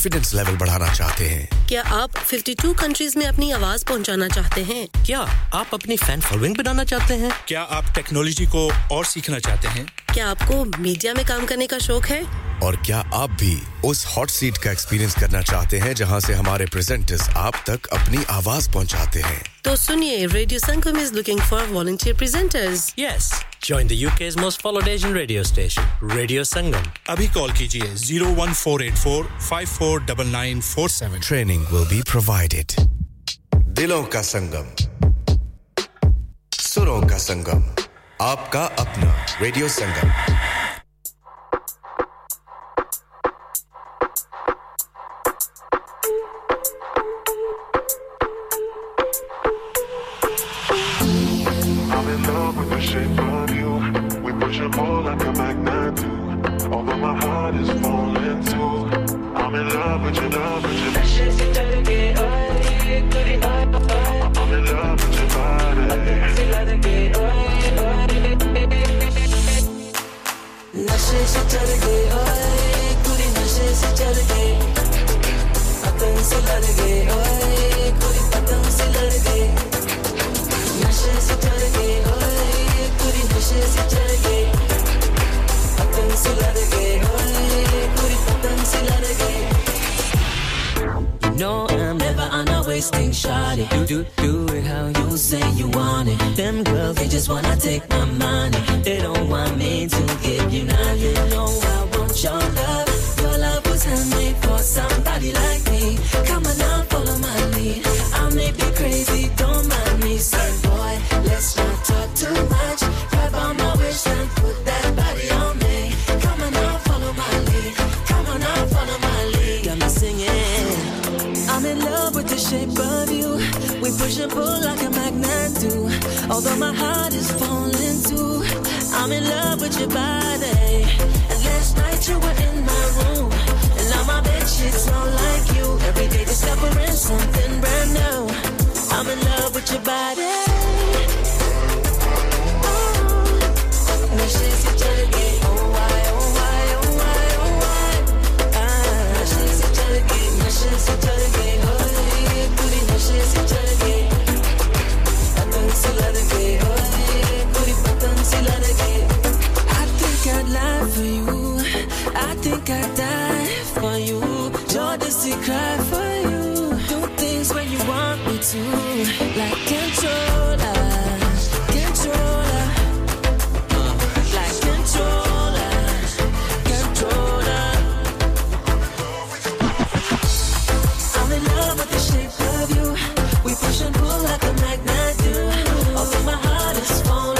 Confidence level बढ़ाना चाहते हैं? क्या आप 52 countries में अपनी आवाज पहुंचाना चाहते हैं? क्या आप अपनी fan following बनाना चाहते हैं? क्या आप technology को और सीखना चाहते हैं? क्या आपको मीडिया में काम करने का शौक है? और क्या आप भी उस hot seat का experience करना चाहते हैं जहां से हमारे presenters आप तक अपनी आवाज पहुंचाते हैं? तो सुनिए, Radio Sangam is looking for volunteer presenters. Yes. Join the UK's most followed Asian radio station, Radio Sangam. Abhi call kijiye 01484 549947. Training will be provided. Dilon ka Sangam. Suron ka Sangam. Aapka apna Radio Sangam. Oye, puri patang se lad gaye, nashe se chad gaye, oye. No, I'm never on a wasting shot. Do it how you say you want it. Them girls, they just wanna take my money. They don't want me to give you nothing. No, I want your love. Your love was handmade for somebody like me. Come on now, follow my lead. I may be crazy, don't mind me. Say, boy, let's not talk too much. Grab on my wish and put that body on me. Come on now, follow my lead. Come on now, follow my lead. Got me singing. I'm in love with the shape of you. We push and pull like a magnet do. Although my heart is falling too, I'm in love with your body. And last night you were in my room, and now my bed sheets smell like you. Every day discovering something brand new. I'm in love with your body. Oh, wishes you try to get. Oh why, oh why, oh why, oh why. Wishes you try to get. Wishes you try to get. I think I'd lie for you. I think I'd die for you. Jodeci cry for you. Do things when you want me to. Like controller, controller. Like controller, controller. I'm in love with the shape of you. We push and pull like a magnet do. Although my heart is falling.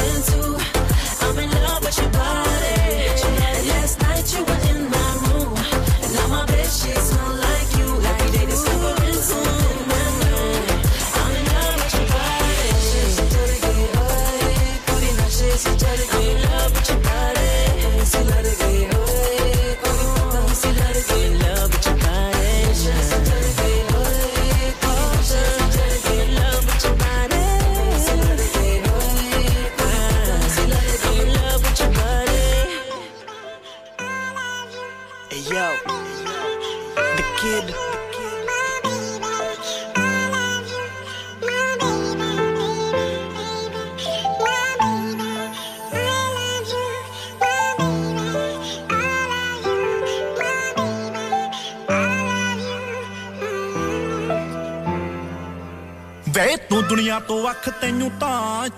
दुनिया तो अख तैनू ता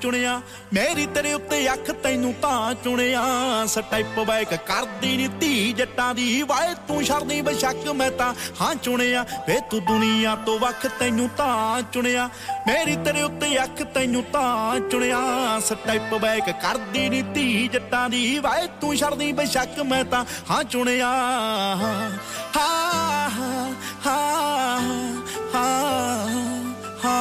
चुनिया मेरी तेरे उत्ते अख तैनू ता चुनिया स्टाइप बैक करदी नी धी जट्टां दी वाए तू शरदी बशक मैं ता हां चुनिया वे तू दुनिया तो अख तैनू ता चुनिया मेरी तेरे उत्ते अख तैनू ता चुनिया स्टाइप बैक करदी नी धी जट्टां दी वाए तू शरदी बशक मैं ता हां चुनिया हा हा हा हा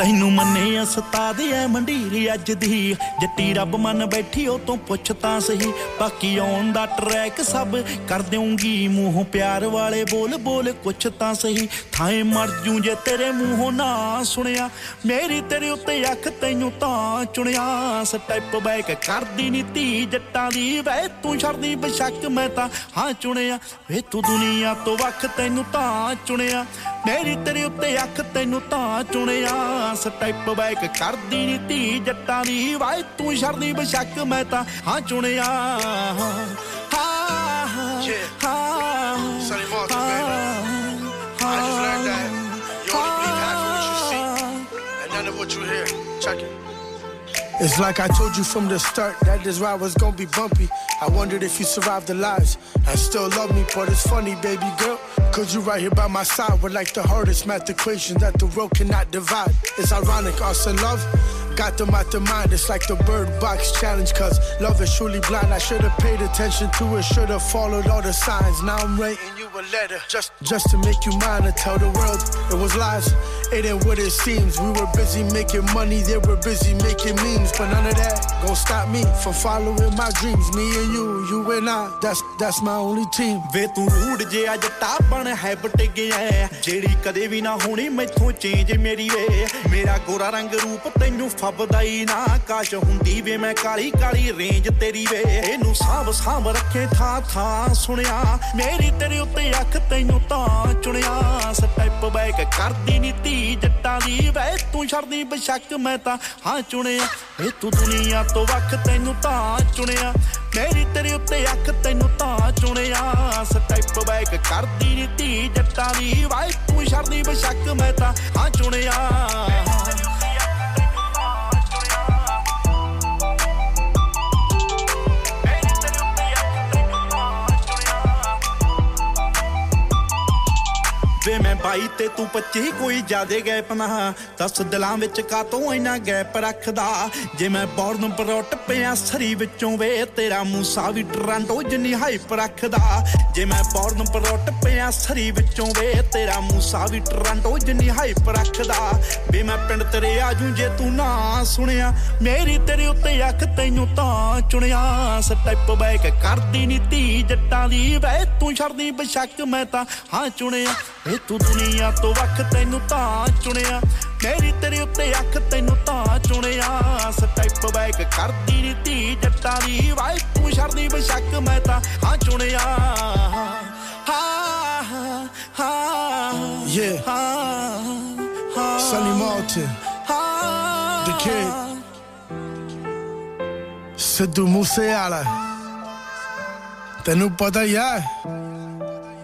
ਤੈਨੂੰ ਮੰਨਿਆ ਸਤਾਦੀ ਐ ਮੰਡੀਰੀ ਅੱਜ ਦੀ ਜੱਟੀ ਰੱਬ ਮੰਨ ਬੈਠੀ ਉਹ ਤੋਂ ਪੁੱਛ ਤਾਂ ਸਹੀ ਬਾਕੀ ਆਉਣ ਦਾ ਟਰੈਕ ਸਭ ਕਰ ਦੇਉਂਗੀ ਮੂੰਹੋਂ ਪਿਆਰ ਵਾਲੇ ਬੋਲ ਬੋਲ ਕੁਛ ਤਾਂ ਸਹੀ ਥਾਏ ਮਰ ਜੂ ਜੇ ਤੇਰੇ ਮੂੰਹੋਂ ਨਾ ਸੁਣਿਆ ਮੇਰੀ ਤੇਰੇ ਉੱਤੇ ਅੱਖ ਤੈਨੂੰ ਤਾਂ ਚੁਣਿਆ ਸਟੈਪ ਬੈਕ ਕਰਦੀ ਨੀ ਧੀ ਜੱਟਾਂ ਦੀ ਵੇ ਤੂੰ ਛੜਦੀ ਬਸ਼ੱਕ ਮੈਂ ਤਾਂ ਹਾਂ ਚੁਣਿਆ ਵੇ ਤੂੰ ਦੁਨੀਆ ਤੋਂ ਵੱਖ ਤੈਨੂੰ ਤਾਂ ਚੁਣਿਆ ਮੇਰੀ ਤੇਰੇ ਉੱਤੇ ਅੱਖ ਤੈਨੂੰ ਤਾਂ ਚੁਣਿਆ ਸਟੈਪ ਬੈਕ ਕਰਦੀ ਨੀ ਧੀ ਜੱਟਾਂ ਦੀ ਵਾਏ ਤੂੰ ਸ਼ਰਦੀ ਬਸ਼ੱਕ ਮੈਂ ਤਾਂ ਹਾਂ ਚੁਣਿਆ ਹਾ ਹਾ ਸਨੀ ਮੋਟ baby I just like that you only believe half of what you see and none of what you hear check it. It's like I told you from the start that this ride was gonna be bumpy. I wondered if you survived the lives and still love me, but it's funny, baby girl, 'cause you right here by my side. We're like the hardest math equation that the world cannot divide. It's ironic, us in love got them out the mind. It's like the bird box challenge, 'cause love is truly blind. I should have paid attention to it, should have followed all the signs. Now I'm writing you a letter just to make you mine and tell the world it was lies. It ain't what it seems. We were busy making money, they were busy making memes, but none of that gon' stop me from following my dreams. Me and you, you and I, that's my only team. ਵੇ ਤੂੰ ਰੂੜ ਜੇ ਅੱਜ ਤਾਪਣ ਹੈ but ਗਿਆ ਜਿਹੜੀ ਕਦੇ ਵੀ ਨਾ ਹੋਣੀ ਮੈਥੋਂ ਚੇਂਜ ਮੇਰੀ ਵੇ ਮੇਰਾ ਗੋਰਾ ਰੰਗ ਰੂਪ ਤੈਨੂੰ ਬਦਾਈ ਨਾ ਕਾਸ਼ ਹੁੰਦੀ ਵੇ ਮੈਂ ਕਾਲੀ ਕਾਲੀ ਰੇਂਜ ਤੇਰੀ ਵੇ ਇਹਨੂੰ ਸਾਂਭ ਸਾਂਭ ਰੱਖੇ ਥਾਂ ਥਾਂ ਸੁਣਿਆ ਮੇਰੀ ਤੇਰੇ ਉੱਤੇ ਅੱਖ ਤੈਨੂੰ ਤਾਂ ਚੁਣਿਆ ਸਟੈਪ ਬੈਕ ਕਰਦੀ ਨੀ ਤੀ ਜੱਟਾਂ ਦੀ ਵੇ ਤੂੰ ਛੜਦੀ ਬਸ਼ੱਕ ਮੈਂ ਤਾਂ ਹਾਂ ਚੁਣਿਆ ਵੇ ਤੂੰ ਦੁਨੀਆ ਤੋਂ ਵੱਖ ਤੈਨੂੰ ਤਾਂ ਚੁਣਿਆ ਮੇਰੀ ਤੇਰੇ ਉੱਤੇ ਅੱਖ ਤੈਨੂੰ ਤਾਂ ਚੁਣਿਆ ਸਟੈਪ ਬੈਕ ਕਰਦੀ ਨੀ ਤੀ ਜੱਟਾਂ ਦੀ ਵੇ ਤੂੰ ਛੜਦੀ ਬਸ਼ੱਕ ਮੈਂ ਤਾਂ ਹਾਂ ਚੁਣਿਆ मैं भाई ते तू 25 कोई ज्यादा गैप ना 10 दिलां विच का तो इना गैप रखदा जे मैं बॉर्न बरोट पिया सरी विचों वे तेरा मूसा भी टरांडो जिनी हाइप रखदा जे मैं बॉर्न बरोट पिया सरी विचों वे तेरा मूसा भी टरांडो जिनी हाइप रखदा बे मैं पिंड तेरे आजू जे तू ना सुनिया मेरी तेरे उत्ते अख तैनू तां चुनिया स्टेप बैक करदी नी ती जट्टां दी वे तू छड़दी बशक मैं तां हां चुनिया ਤੂੰ ਦੁਨੀਆ ਤੋਂ ਵੱਖ ਤੈਨੂੰ ਤਾਂ ਚੁਣਿਆ ਮੇਰੀ ਤੇਰੇ ਉੱਤੇ ਅੱਖ ਤੈਨੂੰ ਤਾਂ ਚੁਣਿਆ ਸਟੈਪ ਬੈਕ ਕਰਦੀ ਨੀ ਤੀ ਜੱਟਾਂ ਦੀ ਵਾਈ ਤੂੰ ਛੜਦੀ ਬਸ਼ੱਕ ਮੈਂ ਤਾਂ ਹਾਂ ਚੁਣਿਆ ਹਾਂ ਹਾਂ ਯੇ ਹਾਂ ਸਨੀ ਮੌਤ the kid ਸਿੱਧੂ ਮੂਸੇ ਵਾਲਾ ਤੈਨੂੰ ਪਤਾ ਯਾਰ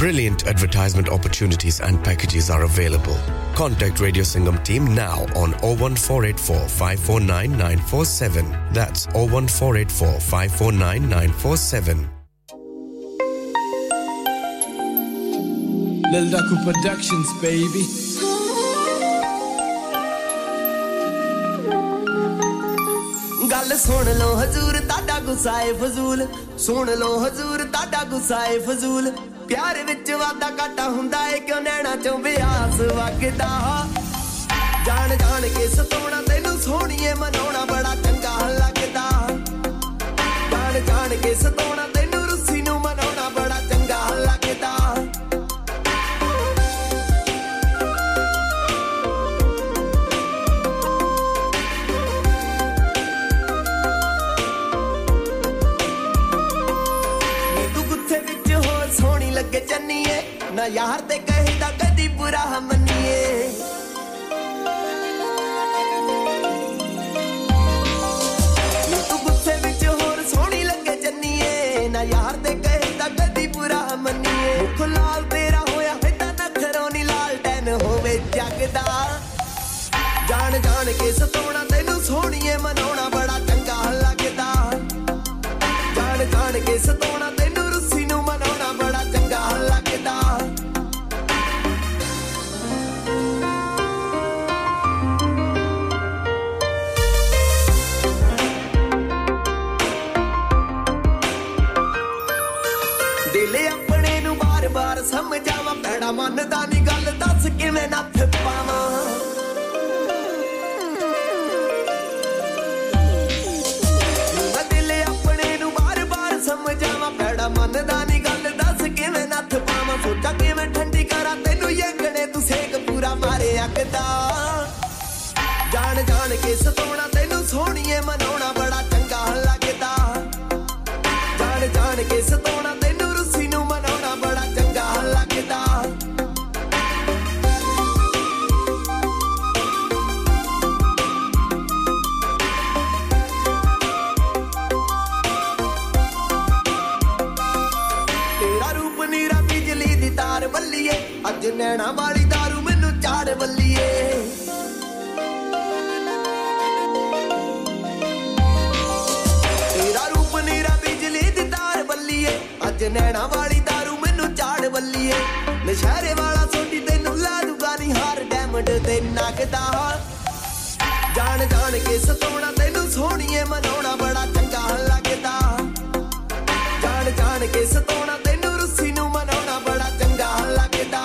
Brilliant advertisement opportunities and packages are available. Contact Radio Sangam team now on 01484 549 947. That's 01484 549 947. Lil Daku Productions, baby. ਗੱਲ ਸੁਣ ਲੋ ਹਜ਼ੂਰ ਤੁਹਾਡਾ ਗੁਸਾਏ ਫਜ਼ੂਲ ਸੁਣ ਲੋ ਹਜ਼ੂਰ ਤੁਹਾਡਾ ਗੁਸਾਏ ਫਜ਼ੂਲ ਪਿਆਰ ਵਿੱਚ ਵਾਦਾ ਘਾਟਾ ਹੁੰਦਾ ਏ ਕਿਉਂ ਨੈਣਾ ਚੋਂ ਵਿਆਸ ਵਗਦਾ ਜਾਣ ਜਾਣ ਕੇ ਸਤਾਉਣਾ ਤੈਨੂੰ ਸੋਹਣੀਏ ਮਨਾਉਣਾ ਬੜਾ ਚੰਗਾ ਲੱਗਦਾ ਜਾਣ ਜਾਣ ਕੇ ਸਤਾਉਣਾ ਤੈਨੂੰ ਰੁੱਸੀ ਨੂੰ ਮਨਾਉਣਾ ਬੜਾ ਚੰਗਾ ਲੱਗਦਾ चन्नीए ना यार ते कहदा कदी बुरा मन्नीए तू गुस्से विच होर सोहनी लगे चन्नीए ना यार ते कहदा कदी बुरा मन्नीए मुख लाल तेरा होया हिदा नखरों नी लाल टैन होवे जगदा जान जान के सताउणा तैनू सोहणीए मनाउणा बड़ा चंगा लगदा जान जान के सताउणा तैनू रुसी नू मनाउणा बड़ा ਸਮਝਾਵਾਂ ਭੈੜਾ ਮੰਨਦਾ ਨਹੀਂ ਗੱਲ ਦੱਸ ਕਿਵੇਂ ਨੱਥ ਪਾਵਾਂ ਮੈਂ ਦਿਲ ਆਪਣੇ ਨੂੰ ਬਾਰ-ਬਾਰ ਸਮਝਾਵਾਂ ਭੈੜਾ ਮੰਨਦਾ ਨਹੀਂ ਗੱਲ ਦੱਸ ਕਿਵੇਂ ਨੱਥ ਪਾਵਾਂ ਸੋਚਾਂ ਕਿਵੇਂ ਠੰਡੀ ਕਰਾਂ ਤੈਨੂੰ ਯੰਗੜੇ ਤੂੰ ਸੇਕ ਪੂਰਾ ਮਾਰੇ ਅੱਕਦਾ ਜਾਣ ਜਾਣ ਕੇ ਸਤਾਉਣਾ ਤੈਨੂੰ ਸੋਹਣੀਏ ਮਨਾਉਣਾ ਬੜਾ ਚੰਗਾ ਲੱਗਦਾ ਜਾਣ ਜਾਣ ਕੇ ਸਤਾਉਣਾ ਤੈਨੂੰ ਰੁੱਸੀ ਨੂੰ ਮਨਾਉਣਾ ਬੜਾ ਅੱਜ ਨੈਣਾ ਵਾਲੀ ਦਾਰੂ ਮੈਨੂੰ ਚਾੜ ਬੱਲੀਏ ਤੇਰਾ ਰੂਪ ਨੀਰਾ ਬਿਜਲੀ ਦੀ ਤਾਰ ਬੱਲੀਏ ਅੱਜ ਨੈਣਾ ਵਾਲੀ ਦਾਰੂ ਮੈਨੂੰ ਚਾੜ ਬੱਲੀਏ ਨਸ਼ਹਿਰੇ ਵਾਲਾ ਸੋਢੀ ਤੈਨੂੰ ਲਾ ਦੂਗਾ ਨਹੀਂ ਹਾਰ ਡਾਇਮੰਡ ਤੇ ਨਗਦਾ ਜਾਣ ਜਾਣ ਕੇ ਸਤਾਉਣਾ ਤੈਨੂੰ ਸੋਹਣੀਏ ਮਨਾਉਣਾ ਬੜਾ ਚੰਗਾ ਲੱਗਦਾ ਜਾਣ ਜਾਣ ਕੇ ਸਤਾਉਣਾ ਤੈਨੂੰ ਰੁੱਸੀ ਨੂੰ ਮਨਾਉਣਾ ਬੜਾ ਚੰਗਾ ਲੱਗਦਾ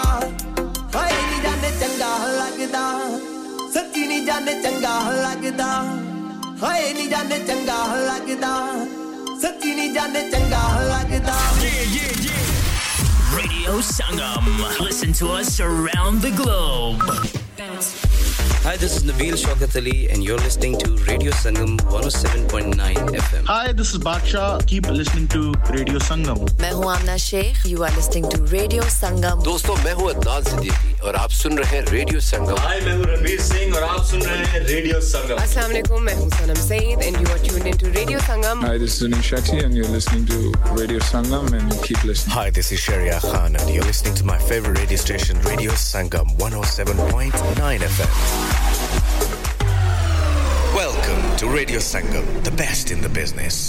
I जाने चंगा लगदा हाय नी जाने चंगा लगदा सच्ची नी जाने चंगा लगदा Radio Sangam listen to us around the globe Hi, this is Nabeel Shaukat Ali and you're listening to Radio Sangam 107.9 FM. Hi, this is Baksha. Keep listening to Radio Sangam. मैं हूँ Amna Sheikh. You are listening to Radio Sangam. दोस्तों मैं हूँ अदनान सिद्दीकी और आप सुन रहे हैं Radio Sangam. Hi, मैं हूँ रमेश सिंह और आप सुन रहे हैं Radio Sangam. अस्सलाम वालेकुम मैं हूँ Sanam Saeed and you are tuned into Radio Sangam. Hi, this is Anishati and you're listening to Radio Sangam and keep listening. Hi, this is Sherry A Khan and you're listening to my favorite radio station Radio Sangam 107.9 FM. Welcome to Radio Sangam, the best in the business.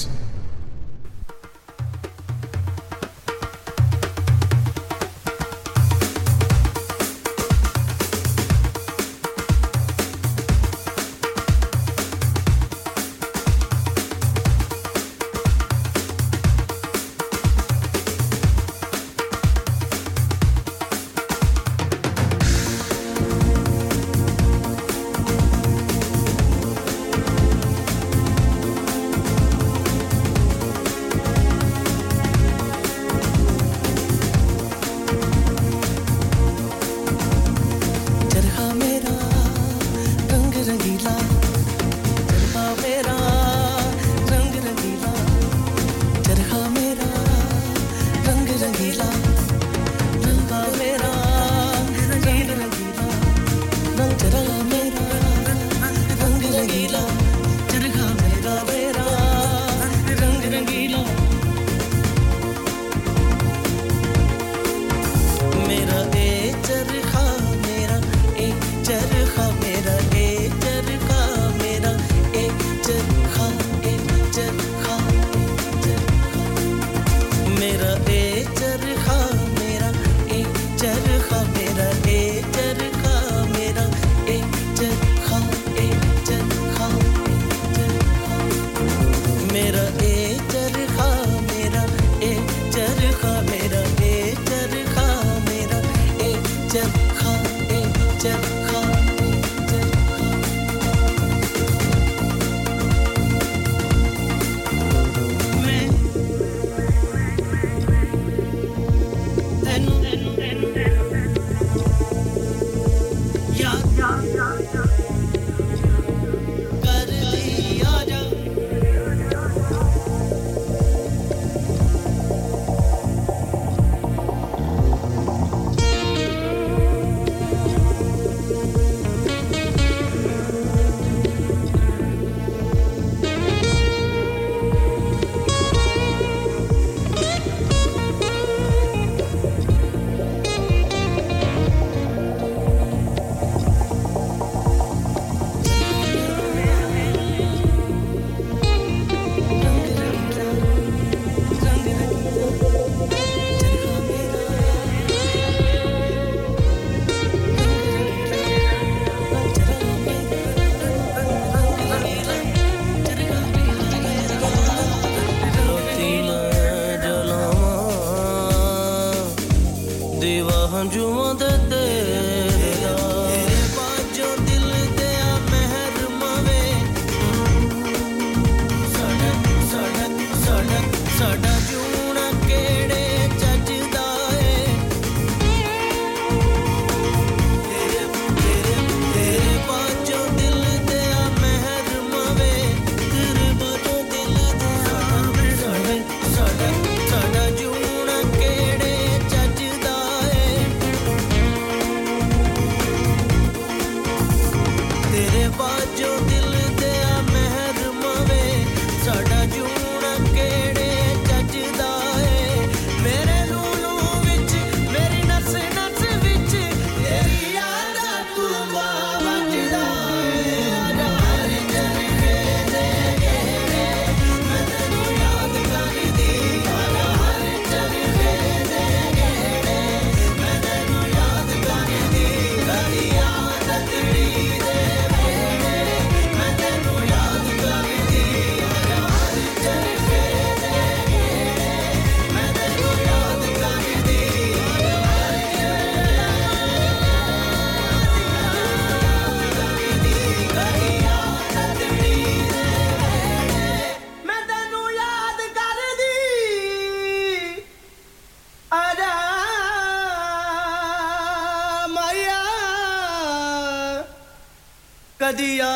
दिया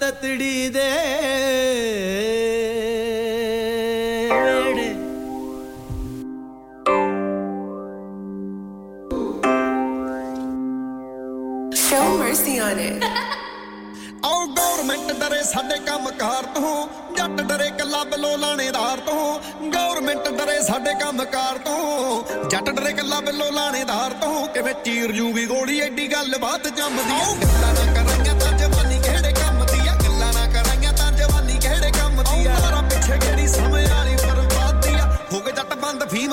ततड़ी दे ਸਾਡੇ ਕੰਮਕਾਰ ਤੋਂ ਜੱਟ ਡਰੇ ਕੱਲਾ ਬਲੋ ਲਾਣੇਦਾਰ ਤੋਂ government ਡਰੇ ਸਾਡੇ ਕੰਮਕਾਰ ਤੋਂ ਜੱਟ ਡਰੇ ਕੱਲਾ ਬਲੋ ਲਾਣੇਦਾਰ ਤੋਂ ਕਿਵੇਂ ਚੀਰ ਜੂਗੀ ਗੋਲੀ ਐਡੀ ਗੱਲ ਬਾਤ ਜੰਮਦੀ ਆ ਗੱਲਾਂ ਨਾ ਕਰਾਂਗਾ ਤਾਂ ਜਵਾਨੀ ਕਿਹੜੇ ਕੰਮ ਦੀ ਆ ਗੱਲਾਂ ਨਾ ਕਰਾਂਗਾ ਤਾਂ ਜਵਾਨੀ ਕਿਹੜੇ ਕੰਮ ਦੀ ਆ ਤੇਰਾ ਪਿੱਛੇ ਕਿਹੜੀ ਸਮਝ ਆਲੀ ਬਰਬਾਦੀ ਆ ਹੋ ਗਏ ਜੱਟ ਬੰਦ ਫੀਮ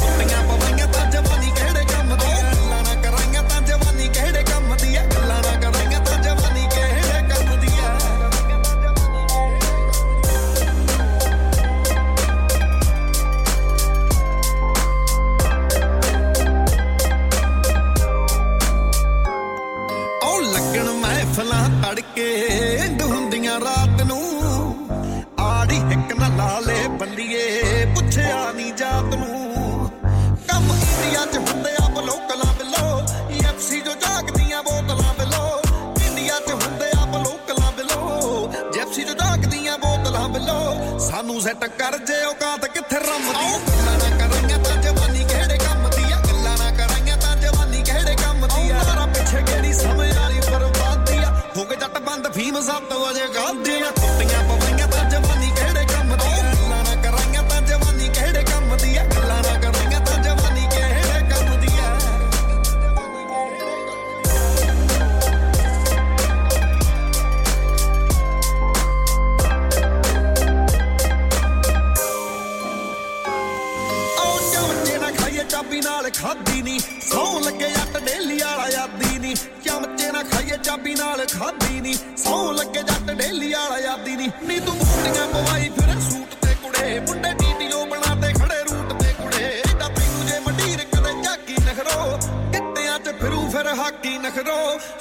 ਕੁੱਟੀਆਂ ਪਵਾਈਆਂ ਤਾਂ ਜਵਾਨੀ ਕਿਹੜੇ ਕੰਮ ਦੀ ਆ ਗੱਲਾਂ ਨਾ ਕਰਾਂਗਾ ਤਾਂ ਜਵਾਨੀ ਕਿਹੜੇ ਕੰਮ ਦੀ ਆ ਗੱਲਾਂ ਨਾ ਕਰਾਂਗਾ ਤਾਂ ਜਵਾਨੀ ਫਲਾਂ ਤੜਕੇ ਢੰਡ ਹੁੰਦੀਆਂ ਰਾਤ ਨੂੰ ਆੜੀ ਇੱਕ ਨਾ ਲਾਲੇ ਬੰਦੀਏ ਪੁੱਛਿਆ ਨਹੀਂ ਜਾਤ ਨੂੰ ਕੰਮ ਇੰਡੀਆ ਚ ਹੁੰਦੇ ਆ ਬਲੋਕਲਾਂ ਬਿਲੋ ਯਫਸੀ ਜੋ ਜਾਗਦੀਆਂ ਬੋਤਲਾਂ ਬਿਲੋ ਇੰਡੀਆ ਚ ਹੁੰਦੇ ਆ ਬਲੋਕਲਾਂ ਬਿਲੋ ਯਫਸੀ ਜੋ ਜਾਗਦੀਆਂ ਬੋਤਲਾਂ ਬਿਲੋ ਸਾਨੂੰ ਸੈੱਟ ਕਰ ਜੇ ਔਕਾਤ ਕਿੱਥੇ ਰਮਦੀ ਆ ਗੱਲਾਂ ਨਾ ਕਰਾਂਗਾ ਤਾਂ ਜਵਾਨੀ ਕਿਹੜੇ ਕੰਮ ਦੀ ਆ ਗੱਲਾਂ ਨਾ ਕਰਾਂਗਾ ਤਾਂ ਜਵਾਨੀ ਕਿਹੜੇ ਕੰਮ ਦੀ ਆ ਤੇਰਾ ਪਿੱਛੇ ਕਿਹੜੀ ਸਮਝ ਆਲੀ ਹੋ ਗਏ ਜੱਟ ਬੰਦ ਫੀਮ 7 ਵਜੇ ਗਾਦੀਆਂ ਕੁੱਟੀਆਂ ਪਵਾਈਆਂ ਤਾਂ ਜਵਾਨੀ ਕਿਹੜੇ ਕੰਮ ਦੀ ਗੱਲਾਂ ਨਾ ਕਰਾਂਗਾ ਤਾਂ ਜਵਾਨੀ ਕਿਹੜੇ ਕੰਮ ਦੀ ਗੱਲਾਂ ਨਾ ਕਰਾਂਗਾ ਤਾਂ ਜਵਾਨੀ ਕਿਹੜੇ ਕੰਮ ਦੀ ਉਹ ਚਮਚੇ ਨਾ ਖਾਈਏ ਚਾਬੀ ਨਾਲ ਖਾਦੀ ਨਹੀਂ ਸੌਂ ਲੱਗੇ ਜੱਟ ਡੇਲੀ ਵਾਲਾ ਯਾਦੀ ਨਹੀਂ ਚਮਚੇ ਨਾ ਖਾਈਏ ਚਾਬੀ ਨਾਲ ਖਾਦੀ ਨਹੀਂ ਸੌਂ ਲੱਗੇ ਜੱਟ ਡੇਲੀ ਵਾਲਾ ਯਾਦੀ ਨਹੀਂ ਨੀ ਤੂੰ ਮੋਟੀਆਂ ਪਵਾਈ ਫਿਰ ਸੂਟ ਤੇ ਕੁੜੇ ਮੁੰਡੇ ਟੀਟੀਓ ਬਣਾ ਤੇ ਖੜੇ ਰੂਟ ਤੇ ਕੁੜੇ ਏਡਾ ਪੀਂੂ ਜੇ ਮੰਡੀਰ ਕਦੇ ਝਾਕੀ ਨਖਰੋ ਕਿੱਤਿਆਂ ਚ ਫਿਰੂ ਫਿਰ ਹਾਕੀ ਨਖਰੋ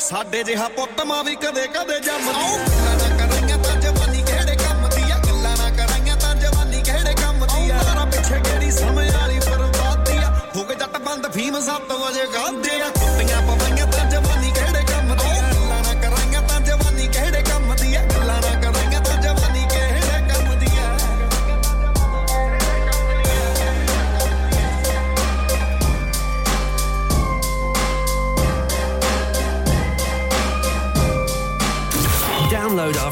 ਸਾਡੇ ਜਿਹਾ ਪੁੱਤ ਮਾਂ ਵੀ ਕਦੇ ਕਦੇ ਜੰਮਦੀ ਗੱਲਾਂ ਨਾ ਕਰਾਂਗਾ ਤਾਂ ਜਵਾਨੀ ਕਿਹੜੇ ਕੰਮ ਦੀ ਆ ਗੱਲਾਂ ਨਾ ਕਰਾਂਗਾ ਤਾਂ ਜਵਾਨੀ ਕਿਹੜੇ ਕੰਮ ਦੀ ਆ ਤੇਰਾ ਪਿੱਛੇ ਕਿਹੜੀ ਸਮਝ ਆਲੀ ਬਰਬਾਦੀ ਆ ਹੋ ਗਏ ਜੱਟ ਬੰਦ ਫੀਮ 7 ਵਜੇ ਗਾਦੇ ਆ ਕੁੱਟੀਆਂ ਪਵਾਈਆਂ ਤਾਂ ਜਵਾਨੀ ਕਿਹੜੇ ਕੰਮ ਦੀ ਆ ਗੱਲਾਂ ਨਾ ਕਰਾਂਗਾ ਤਾਂ ਜਵਾਨੀ ਕਿਹੜੇ ਕੰਮ ਦੀ ਆ ਗੱਲਾਂ ਨਾ ਕਰਾਂਗਾ ਤਾਂ ਜਵਾਨੀ ਕਿਹੜੇ ਕੰਮ ਦੀ ਆ Download our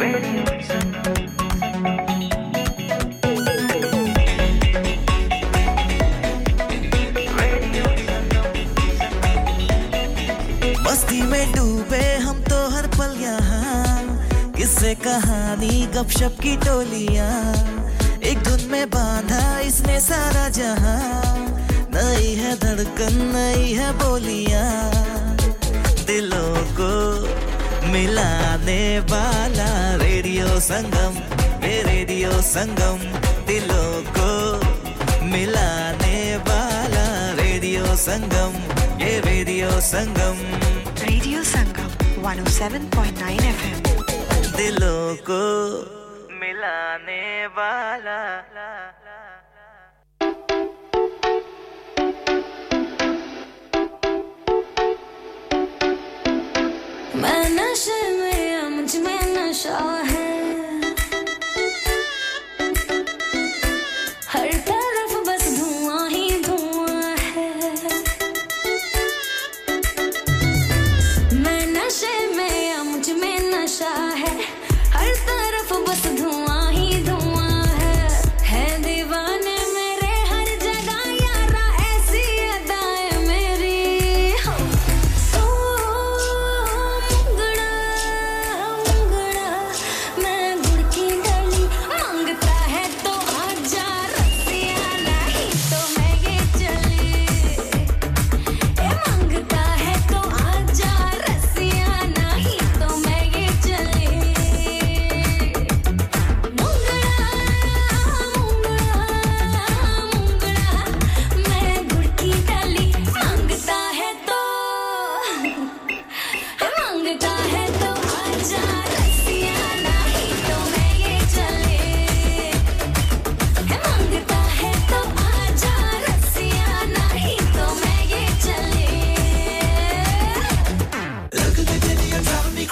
Radio Sangam. में डूबे हम तो हर पल यहाँ किससे कहानी गपशप की टोलियाँ एक धुन में बांधा इसने सारा जहाँ नई है धड़कन नई है बोलियाँ दिलों को मिलाने वाला रेडियो संगम ये रेडियो संगम दिलों को मिलाने वाला रेडियो संगम ये radio Sangam Radio Sangam 107.9 FM. Dilon ko milane wala. Main nashe mein mujh mein nasha hai. Har taraf bas dhoon hi dhoon hai. नशे में या मुझ में नशा है हर तरफ बस धुआं ही धुआं है दीवाने मेरे हर जगह यारा ऐसी अदाएं मेरी ओ उंगड़ा उंगड़ा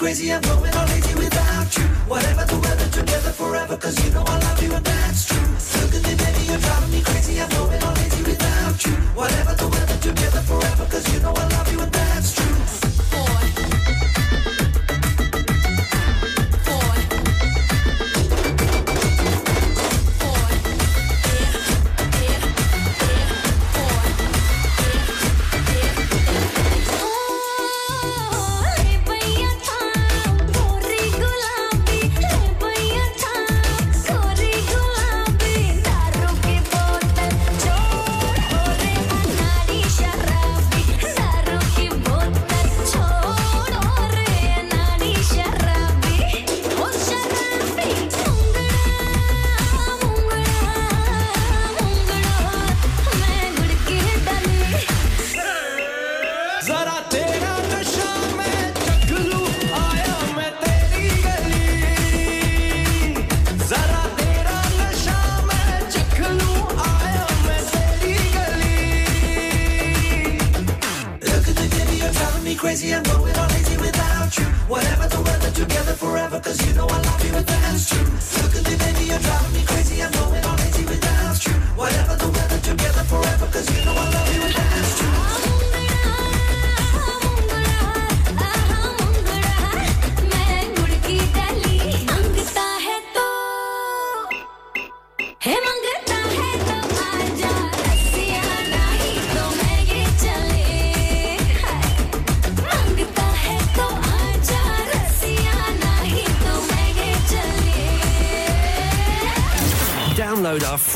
crazy, I'm going all lazy without you. Whatever the weather, together forever, cause you know I love you and that's true. Look at me, baby, you're driving me crazy, I'm going all lazy without you. Whatever the weather, together forever, cause you know I love you and that's true.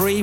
Free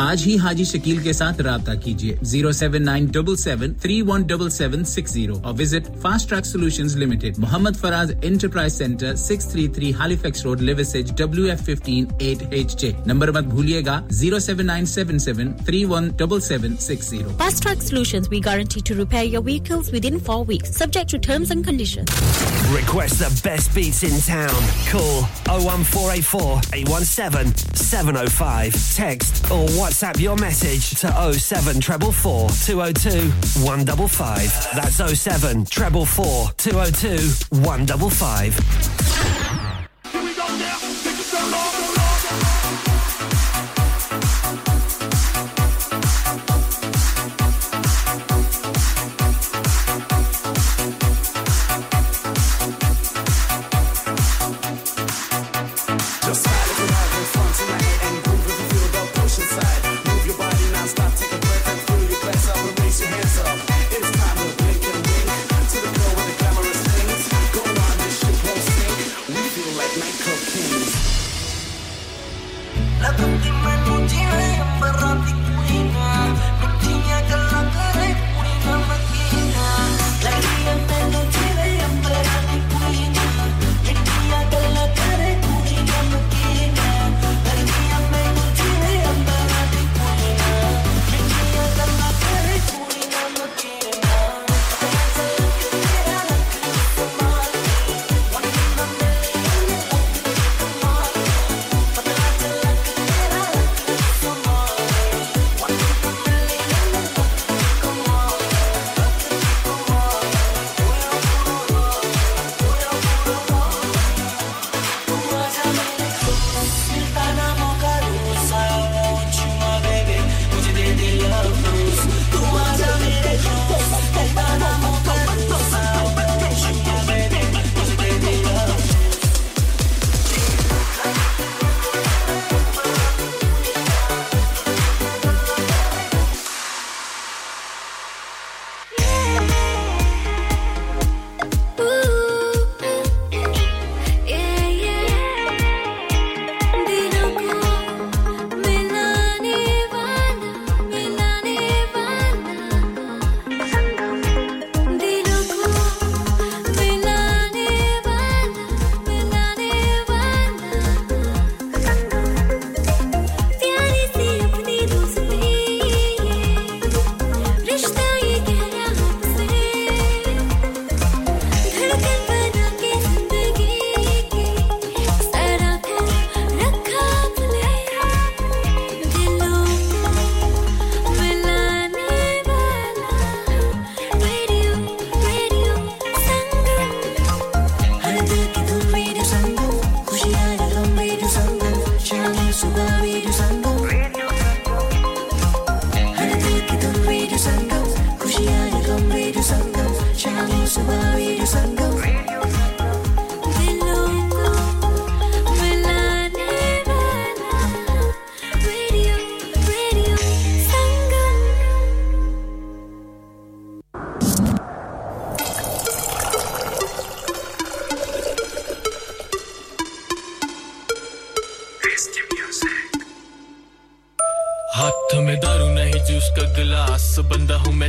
आज ही हाजी शकील के साथ राब्ता कीजिए 07977317760 और visit fast track solutions limited Mohammad Faraz enterprise centre 633 Halifax road Liversedge WF15 8HJ number मत भूलिएगा 07977317760 Fast Track Solutions we guarantee to repair your vehicles within 4 weeks subject to terms and conditions Request the best beats in town call 01484 817 705 text or WhatsApp your message to 07444 202 155. That's 07444 202 155.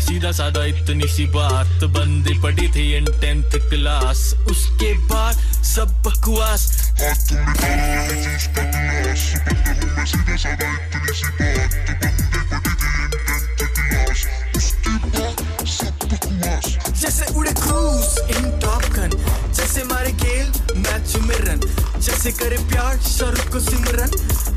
सीधा साधा इतनी सी बात बंदी पड़ी थी इन 10th class उसके बाद सब बकवास और तुमने बोला ये चीज बकवास मैं सीधा साधा इतनी सी बात बंदी पड़ी थी इन 10th क्लास उसके बाद सब बकवास जैसे उड़े क्रूज इन टॉप गन जैसे मारे गेल मैच में रन जैसे करे प्यार सर को सिमरन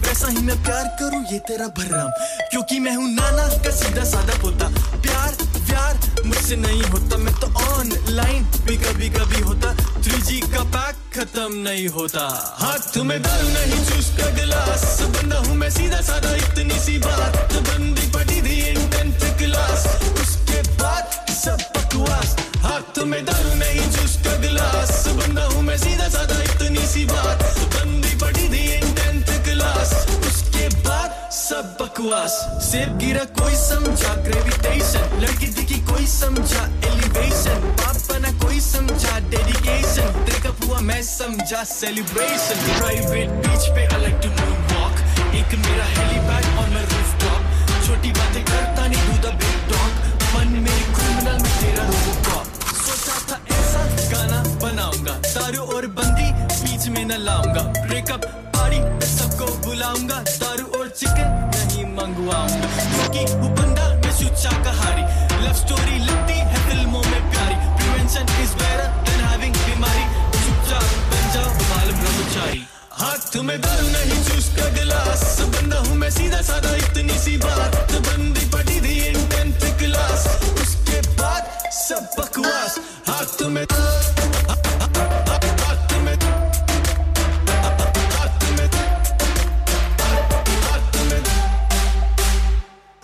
वैसा ही मैं प्यार करूं ये तेरा भरम क्योंकि मैं हूं नाना का सीधा साधा पोता प्यार प्यार मुझसे नहीं होता मैं तो ऑनलाइन भी कभी-कभी होता 3G का पैक खत्म नहीं होता हाथ में दारू नहीं जूस का गिलास बंदा हूं मैं सीधा साधा इतनी सी बात बंदी पड़ी थी इन 10th क्लास उसके बाद सब बकवास हाथ में दारू नहीं जूस का गिलास बंदा हूं मैं सीधा साधा इतनी सी बात बंदी पड़ी थी इन 10th क्लास उसके बाद सब बकवास सेब गिरा कोई समझा ग्रेविटेशन लड़की दिखी कोई समझा एलिवेशन पापा ना कोई समझा डेडिकेशन ब्रेकअप हुआ मैं समझा सेलिब्रेशन प्राइवेट बीच पे आई लाइक टू मूववॉक एक मेरा हेलीपैड ऑन माय रूफटॉप छोटी बातें करता नहीं डू द बिग टॉक मन में घूमना मैं तेरा रूफटॉप सोचा था ऐसा गाना बनाऊंगा तारों और बंदी बीच में ना लाऊंगा ब्रेकअप पार्टी सबको बुलाऊंगा दारू और चिकन नहीं मंगवाऊंगा क्योंकि वो बंदा मैं शाकाहारी लव स्टोरी लगती है फिल्मों में प्यारी prevention is better than having बीमारी चुपचाप बन जाओ मालूम ब्रह्मचारी हाथ में दारू नहीं जूस का गिलास बंदा हूं मैं सीधा साधा इतनी सी बात बंदी पड़ी थी इन 10th क्लास उसके बाद सब बकवास हाथ में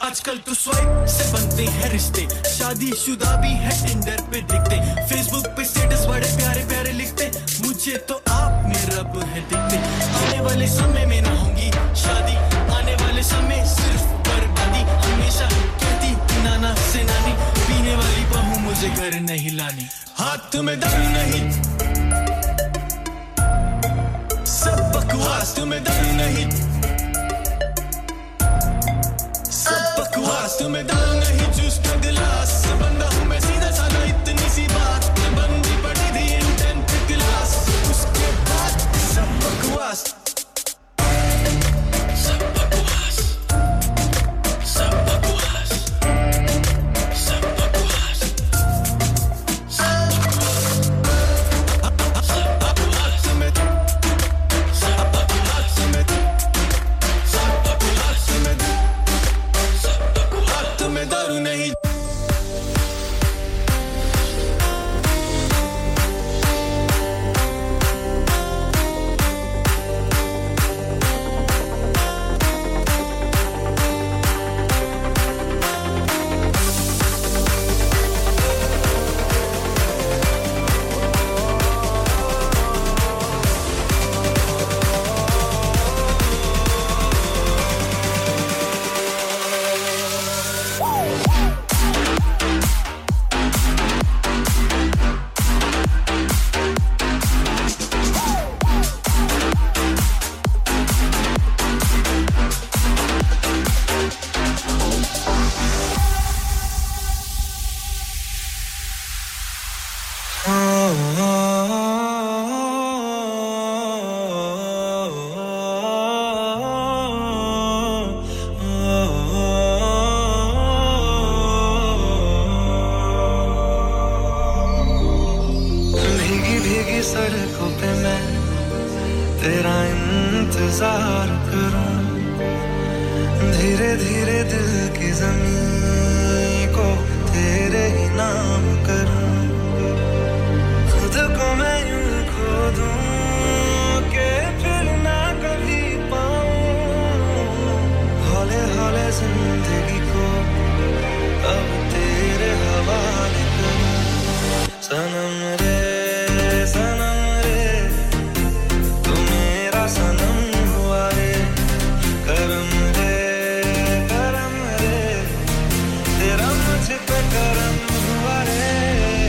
आजकल तो स्वाइप से बनते हैं रिश्ते शादीशुदा भी है टिंडर पे दिखते फेसबुक पे स्टेटस बड़े प्यारे प्यारे लिखते मुझे तो आप में रब है दिखते आने वाले समय में ना होंगी शादी आने वाले समय सिर्फ बर्बादी हमेशा कहती नाना से नानी पीने वाली बहू मुझे घर नहीं लानी हाथ में दारू नहीं सब बकवास तुम्हें दारू नहीं हाथ में दारू नहीं जूस का गिलास बंदा हूं मैं सीधा साधा इतनी सी बात बंदी पड़ी थी इन 10th क्लास उसके बाद Karam, karam re, tera mujh pe karam hua re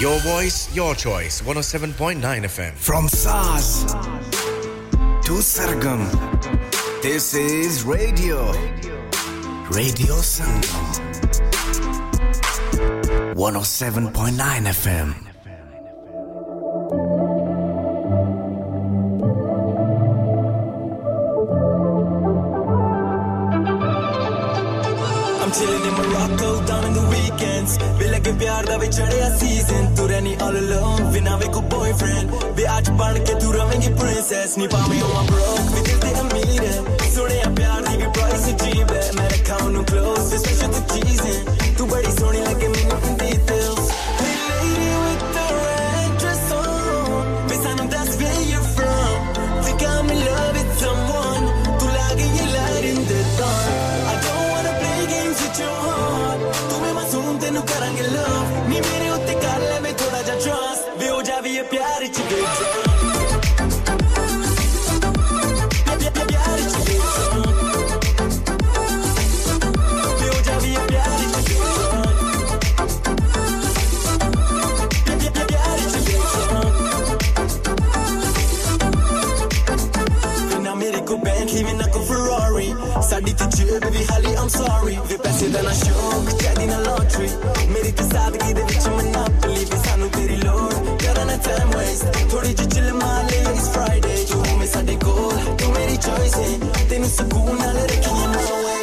Your voice, your choice. 107.9 FM. From Sars to Sargam, this is Radio Sangam. 107.9 FM. Princess, ni pami ho, I'm broke, we dil de ameer hai. Sone ya pyar di bhi price cheap hai. Main rakha honu close, this special to cheese hai. Tu badi soni lage mainu in details. Hey lady with the red dress on, miss I know that's where you're from. Think I'm in love with someone, tu lage ye light in the dark. I don't wanna play games with your heart. Tu me masoom tenu karange love, ni mere utte kar le main thoda ja trust. Ve ho javi ye pyar ch gaye. I'm sorry, we pass it on a show, chat in a lottery. Meri te sadgi de vich monopoly, we sanu teri load, karna time waste. Thodi ji chill male, it's Friday. Tu me sade goal, tu meri choice hai. Tenu sukoon naal rakhiye no way.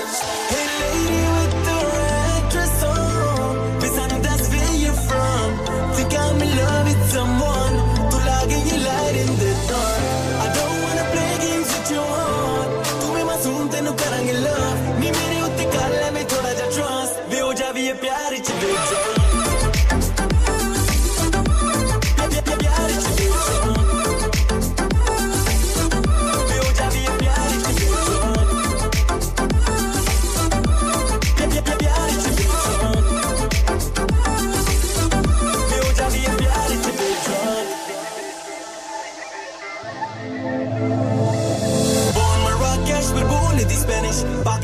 Hey lady with the red dress on, we sanu that's where you're from. Think I'm in love with someone, tu lage ye light in the dark. I don't wanna play games with your heart. Tu me masoom tenu karange love.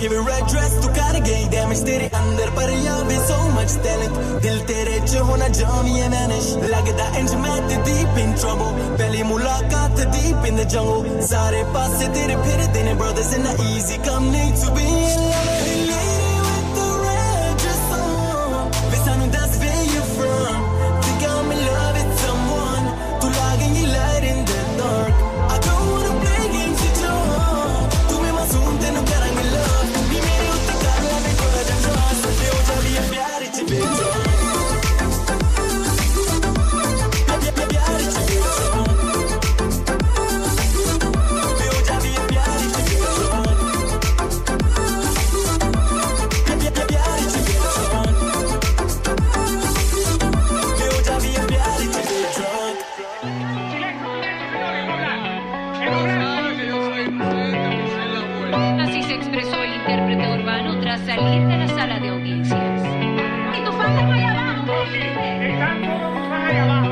Give a red dress to Carnegie, damage tere andar par yaave so much talent. Dil tere ch hona jaamiye manish, lagda inch main te deep in trouble. Pehli mulaqat deep in the jungle, sare passe tere phir din brothers in the easy come need to be in love. Hey lady with the red dress on, besanu that's where you're from. Think I'm in love with someone, tu lage ye light in the dark. I don't wanna play games with your heart, tu me masoom tenu karenge love. Así se expresó el intérprete urbano tras salir de la sala de audiencias. ¿Y tus fans están allá abajo? Sí, están todos los fans allá abajo.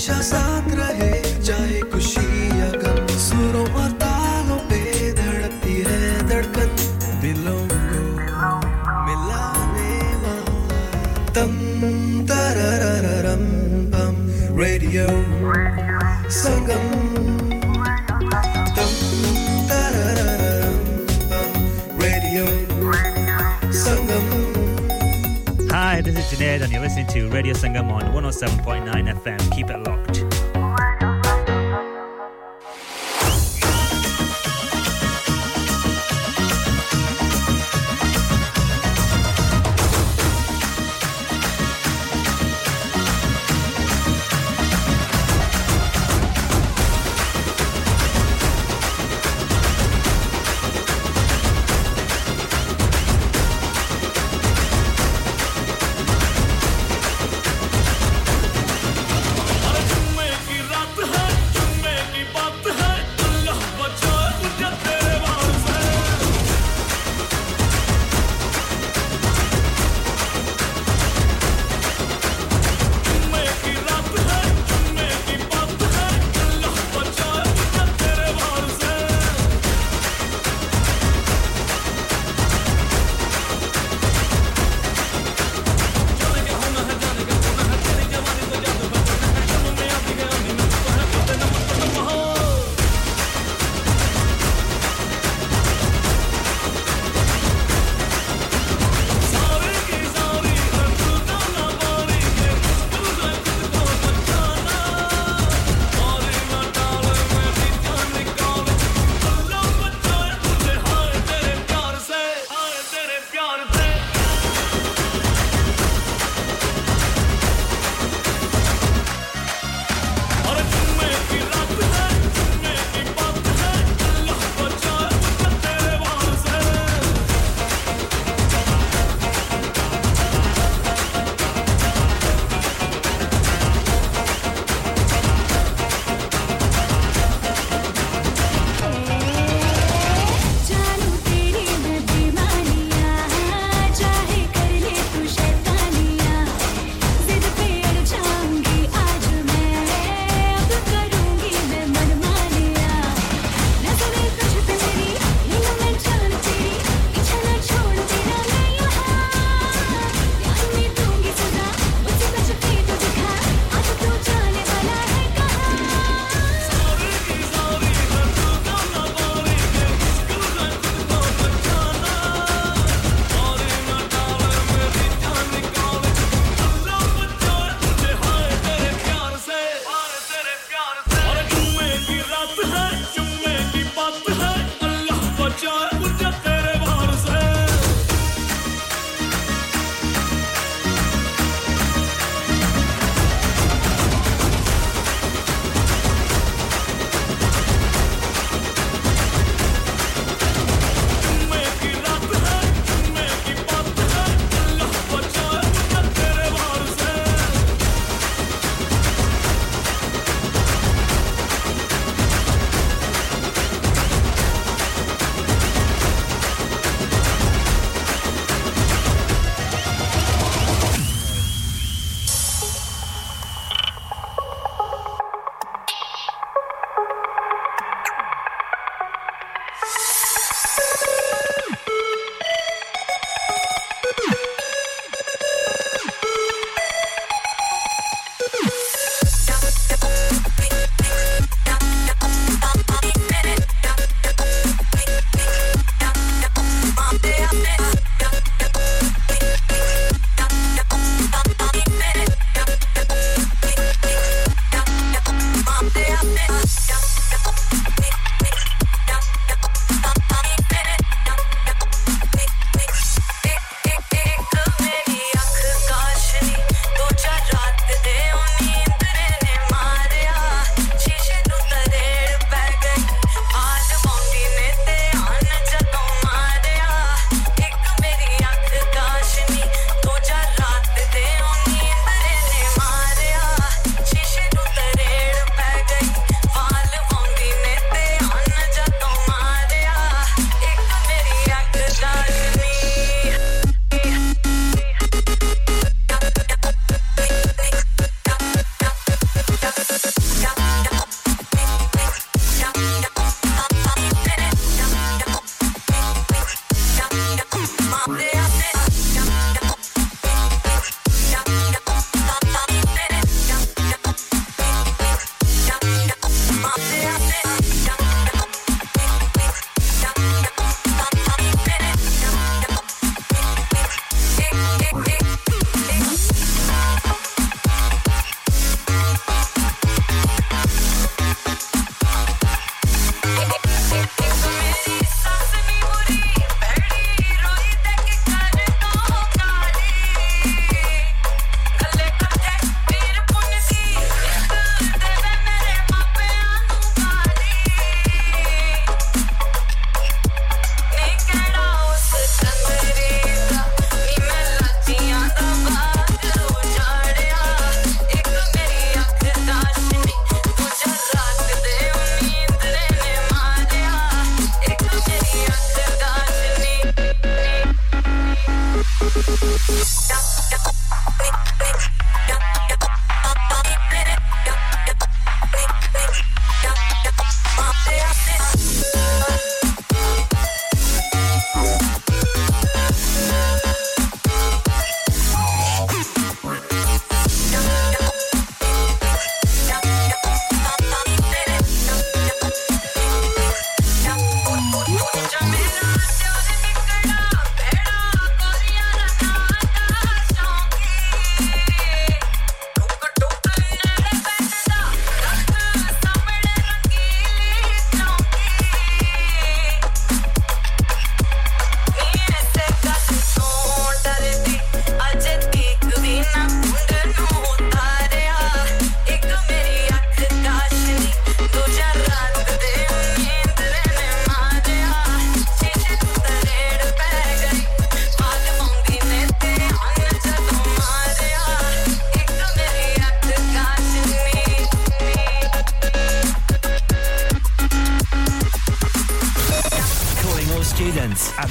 Radio Sangam Dum Dum Radio Sangam. Hi, this is Junaid and you're listening to Radio Sangam on 107.9 FM. Keep it locked.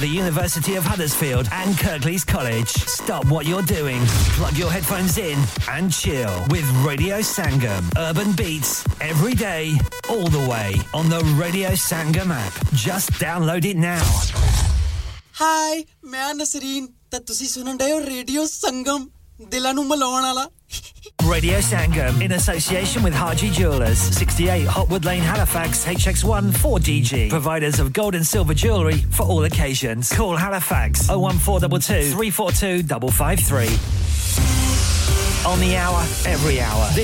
the University of Huddersfield and Kirklees College. Stop what you're doing, plug your headphones in and chill with Radio Sangam. Urban beats every day, all the way on the Radio Sangam app. Just download it now. Hi, I'm Nasreen. And you're listening to Radio Sangam. Dilanu malaon ala. Radio Sangam in association with Harji Jewelers, 68 Hotwood Lane, Halifax, HX1 4DG. Providers of gold and silver jewellery for all occasions. Call Halifax 01422 342 553. On the hour, every hour. This